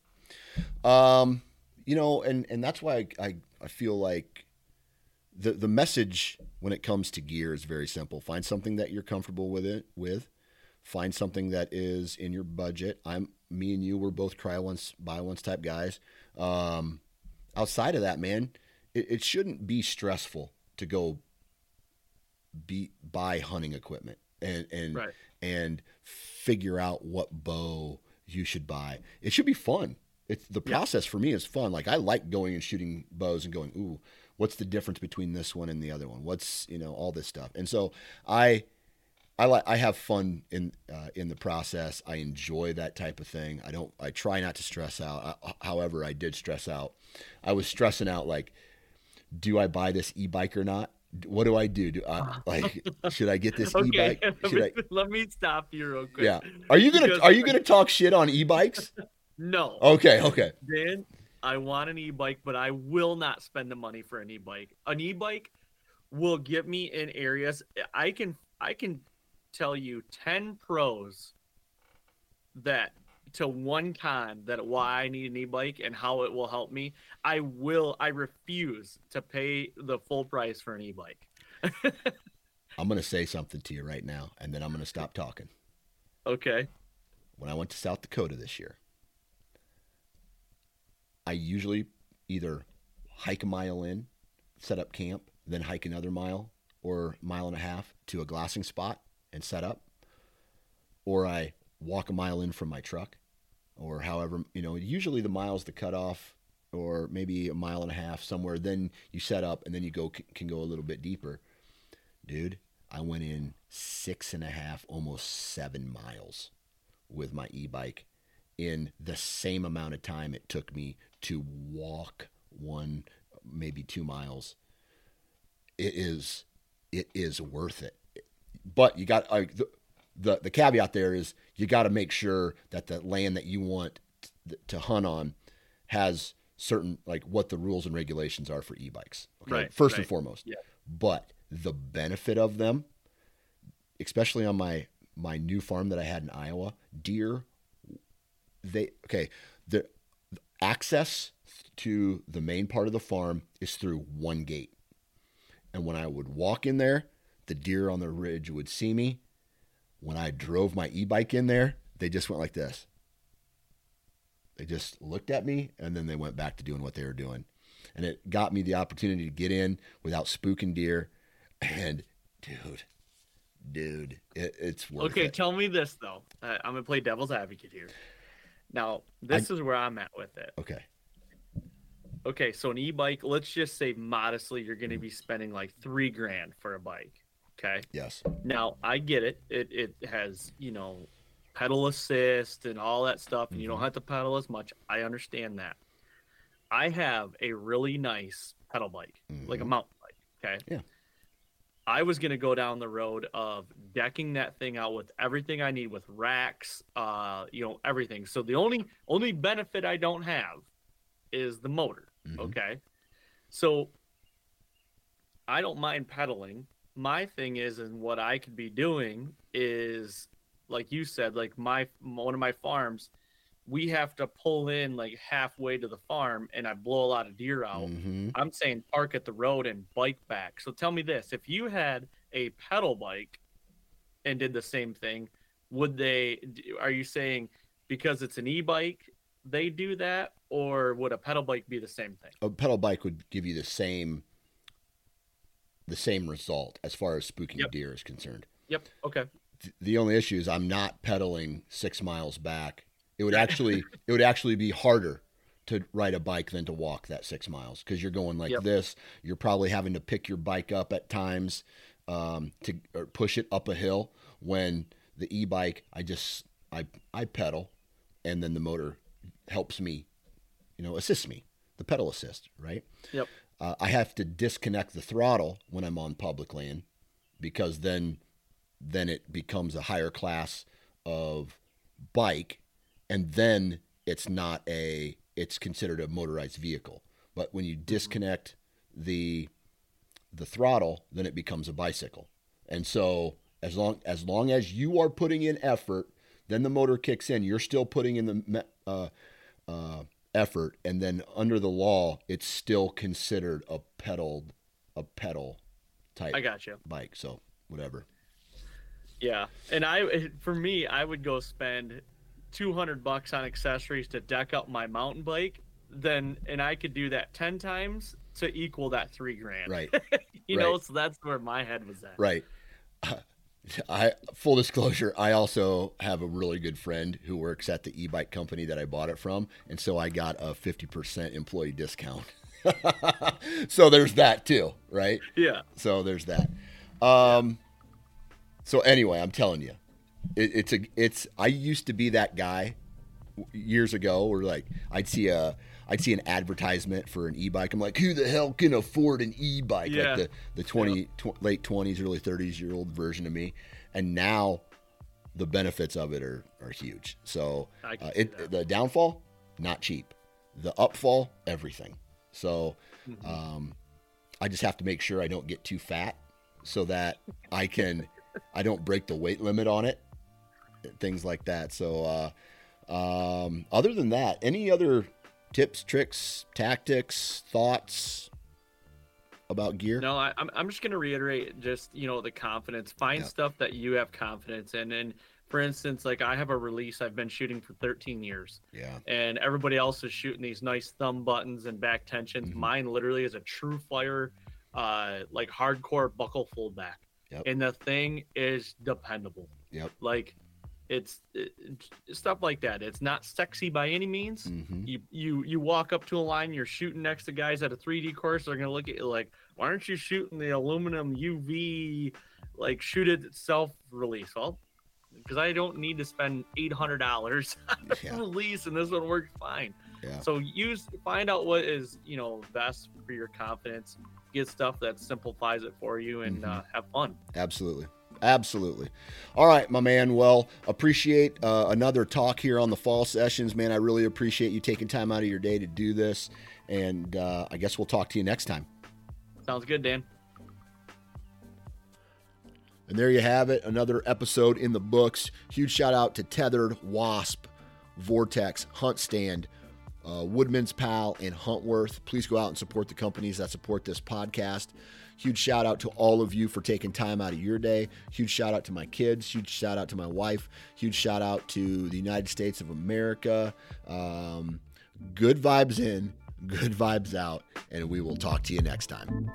Um, you know, and and that's why I. I I feel like the the message when it comes to gear is very simple. Find something that you're comfortable with it with. Find something that is in your budget. I'm me and you were both try once, buy once type guys. Um, outside of that, man, it, it shouldn't be stressful to go be buy hunting equipment and and right. and figure out what bow you should buy. It should be fun. It's the process yeah. for me is fun. Like I like going and shooting bows and going, ooh, what's the difference between this one and the other one? What's, you know, all this stuff. And so I, I like I have fun in uh, in the process. I enjoy that type of thing. I don't. I try not to stress out. I, however, I did stress out. I was stressing out like, do I buy this e-bike or not? What do I do? Do I like? Should I get this okay, e-bike? Should I... Let me stop you real quick. Yeah. Are you gonna Are you gonna talk shit on e-bikes? No. Okay. Okay. Dan, I want an e-bike, but I will not spend the money for an e-bike. An e-bike will get me in areas I can. I can tell you ten pros that to one con that why I need an e-bike and how it will help me. I will I refuse to pay the full price for an e-bike. I'm gonna say something to you right now and then I'm gonna stop talking. Okay. When I went to South Dakota this year, I usually either hike a mile in, set up camp, then hike another mile or mile and a half to a glassing spot and set up, or I walk a mile in from my truck, or however, you know, usually the mile's the cutoff, or maybe a mile and a half somewhere. Then you set up and then you go, can go a little bit deeper. Dude, I went in six and a half, almost seven miles with my e-bike in the same amount of time it took me to walk one, maybe two miles. It is, it is worth it. But you got uh, the, the the caveat there is you got to make sure that the land that you want t- to hunt on has certain, like, what the rules and regulations are for e-bikes. Okay? Right, First right. and foremost. Yeah. But the benefit of them, especially on my my new farm that I had in Iowa, deer, they okay the, the access to the main part of the farm is through one gate, and when I would walk in there, the deer on the ridge would see me. When I drove my e-bike in there, they just went like this. They just looked at me, and then they went back to doing what they were doing. And it got me the opportunity to get in without spooking deer. And dude, dude, it, it's worth okay, it. Okay, tell me this, though. Uh, I'm going to play devil's advocate here. Now, this I, is where I'm at with it. Okay. Okay, so an e-bike, let's just say modestly, you're going to be spending like three grand for a bike. Okay. Yes. Now I get it. It it has, you know, pedal assist and all that stuff, and mm-hmm. you don't have to pedal as much. I understand that. I have a really nice pedal bike, mm-hmm. like a mountain bike. Okay. Yeah. I was gonna go down the road of decking that thing out with everything I need, with racks, uh, you know, everything. So the only only benefit I don't have is the motor. Mm-hmm. Okay. So I don't mind pedaling. My thing is, and what I could be doing is, like you said, like my one of my farms, we have to pull in like halfway to the farm, and I blow a lot of deer out. Mm-hmm. I'm saying park at the road and bike back. So tell me this: if you had a pedal bike and did the same thing, would they? Are you saying because it's an e-bike they do that, or would a pedal bike be the same thing? A pedal bike would give you the same. the same result as far as spooking yep. deer is concerned. Yep. Okay. The only issue is I'm not pedaling six miles back. It would actually, it would actually be harder to ride a bike than to walk that six miles. Cause you're going like yep. this, you're probably having to pick your bike up at times um, to or push it up a hill, when the e-bike, I just, I, I pedal, and then the motor helps me, you know, assists me, the pedal assist. Right. Yep. Uh, I have to disconnect the throttle when I'm on public land, because then then it becomes a higher class of bike, and then it's not a it's considered a motorized vehicle. But when you disconnect the the throttle, then it becomes a bicycle. And so as long as long as you are putting in effort, then the motor kicks in. You're still putting in the uh, uh, effort, and then under the law it's still considered a pedaled a pedal type I got you. bike. So whatever. Yeah. And I for me I would go spend two hundred bucks on accessories to deck up my mountain bike, then and I could do that ten times to equal that three grand. Right. you right. know, so that's where my head was at. Right. Uh, I full disclosure, I also have a really good friend who works at the e-bike company that I bought it from, and so I got a fifty percent employee discount. So there's that too, right? Yeah. So there's that. Um, So anyway, I'm telling you, it, it's a it's. I used to be that guy years ago, where like I'd see a I'd see an advertisement for an e-bike. I'm like, who the hell can afford an e-bike? Yeah. Like the the twenty yeah. tw- late twenties, early thirties year old version of me. And now, the benefits of it are are huge. So uh, it the downfall, not cheap. The upfall, everything. So mm-hmm. um, I just have to make sure I don't get too fat, so that I can. I don't break the weight limit on it, things like that. So uh, um, other than that, any other tips, tricks, tactics, thoughts about gear? No, I, I'm I'm just going to reiterate just, you know, the confidence. Find yeah. stuff that you have confidence in. And for instance, like I have a release I've been shooting for thirteen years. Yeah. And everybody else is shooting these nice thumb buttons and back tensions. Mm-hmm. Mine literally is a true flyer, uh, like hardcore buckle foldback. Yep. And the thing is dependable. Yep. Like it's, it's stuff like that. It's not sexy by any means. Mm-hmm. You you you walk up to a line, you're shooting next to guys at a three D course. They're going to look at you like, why aren't you shooting the aluminum U V, like shoot it self-release? Well, because I don't need to spend eight hundred dollars on a yeah. release, and this one works fine. Yeah. So use find out what is, you know, best for your confidence. Get stuff that simplifies it for you and mm-hmm. uh, have fun. Absolutely. Absolutely. All right, my man. Well, appreciate uh, another talk here on the Fall Sessions, man. I really appreciate you taking time out of your day to do this. And uh, I guess we'll talk to you next time. Sounds good, Dan. And there you have it. Another episode in the books. Huge shout out to Tethered, Wasp, Vortex, Huntstand, Uh, Woodman's Pal, and Huntworth. Please go out and support the companies that support this podcast. Huge shout out to all of you for taking time out of your day. Huge shout out to my kids. Huge shout out to my wife. Huge shout out to the United States of America. Um, good vibes in, good vibes out, and we will talk to you next time.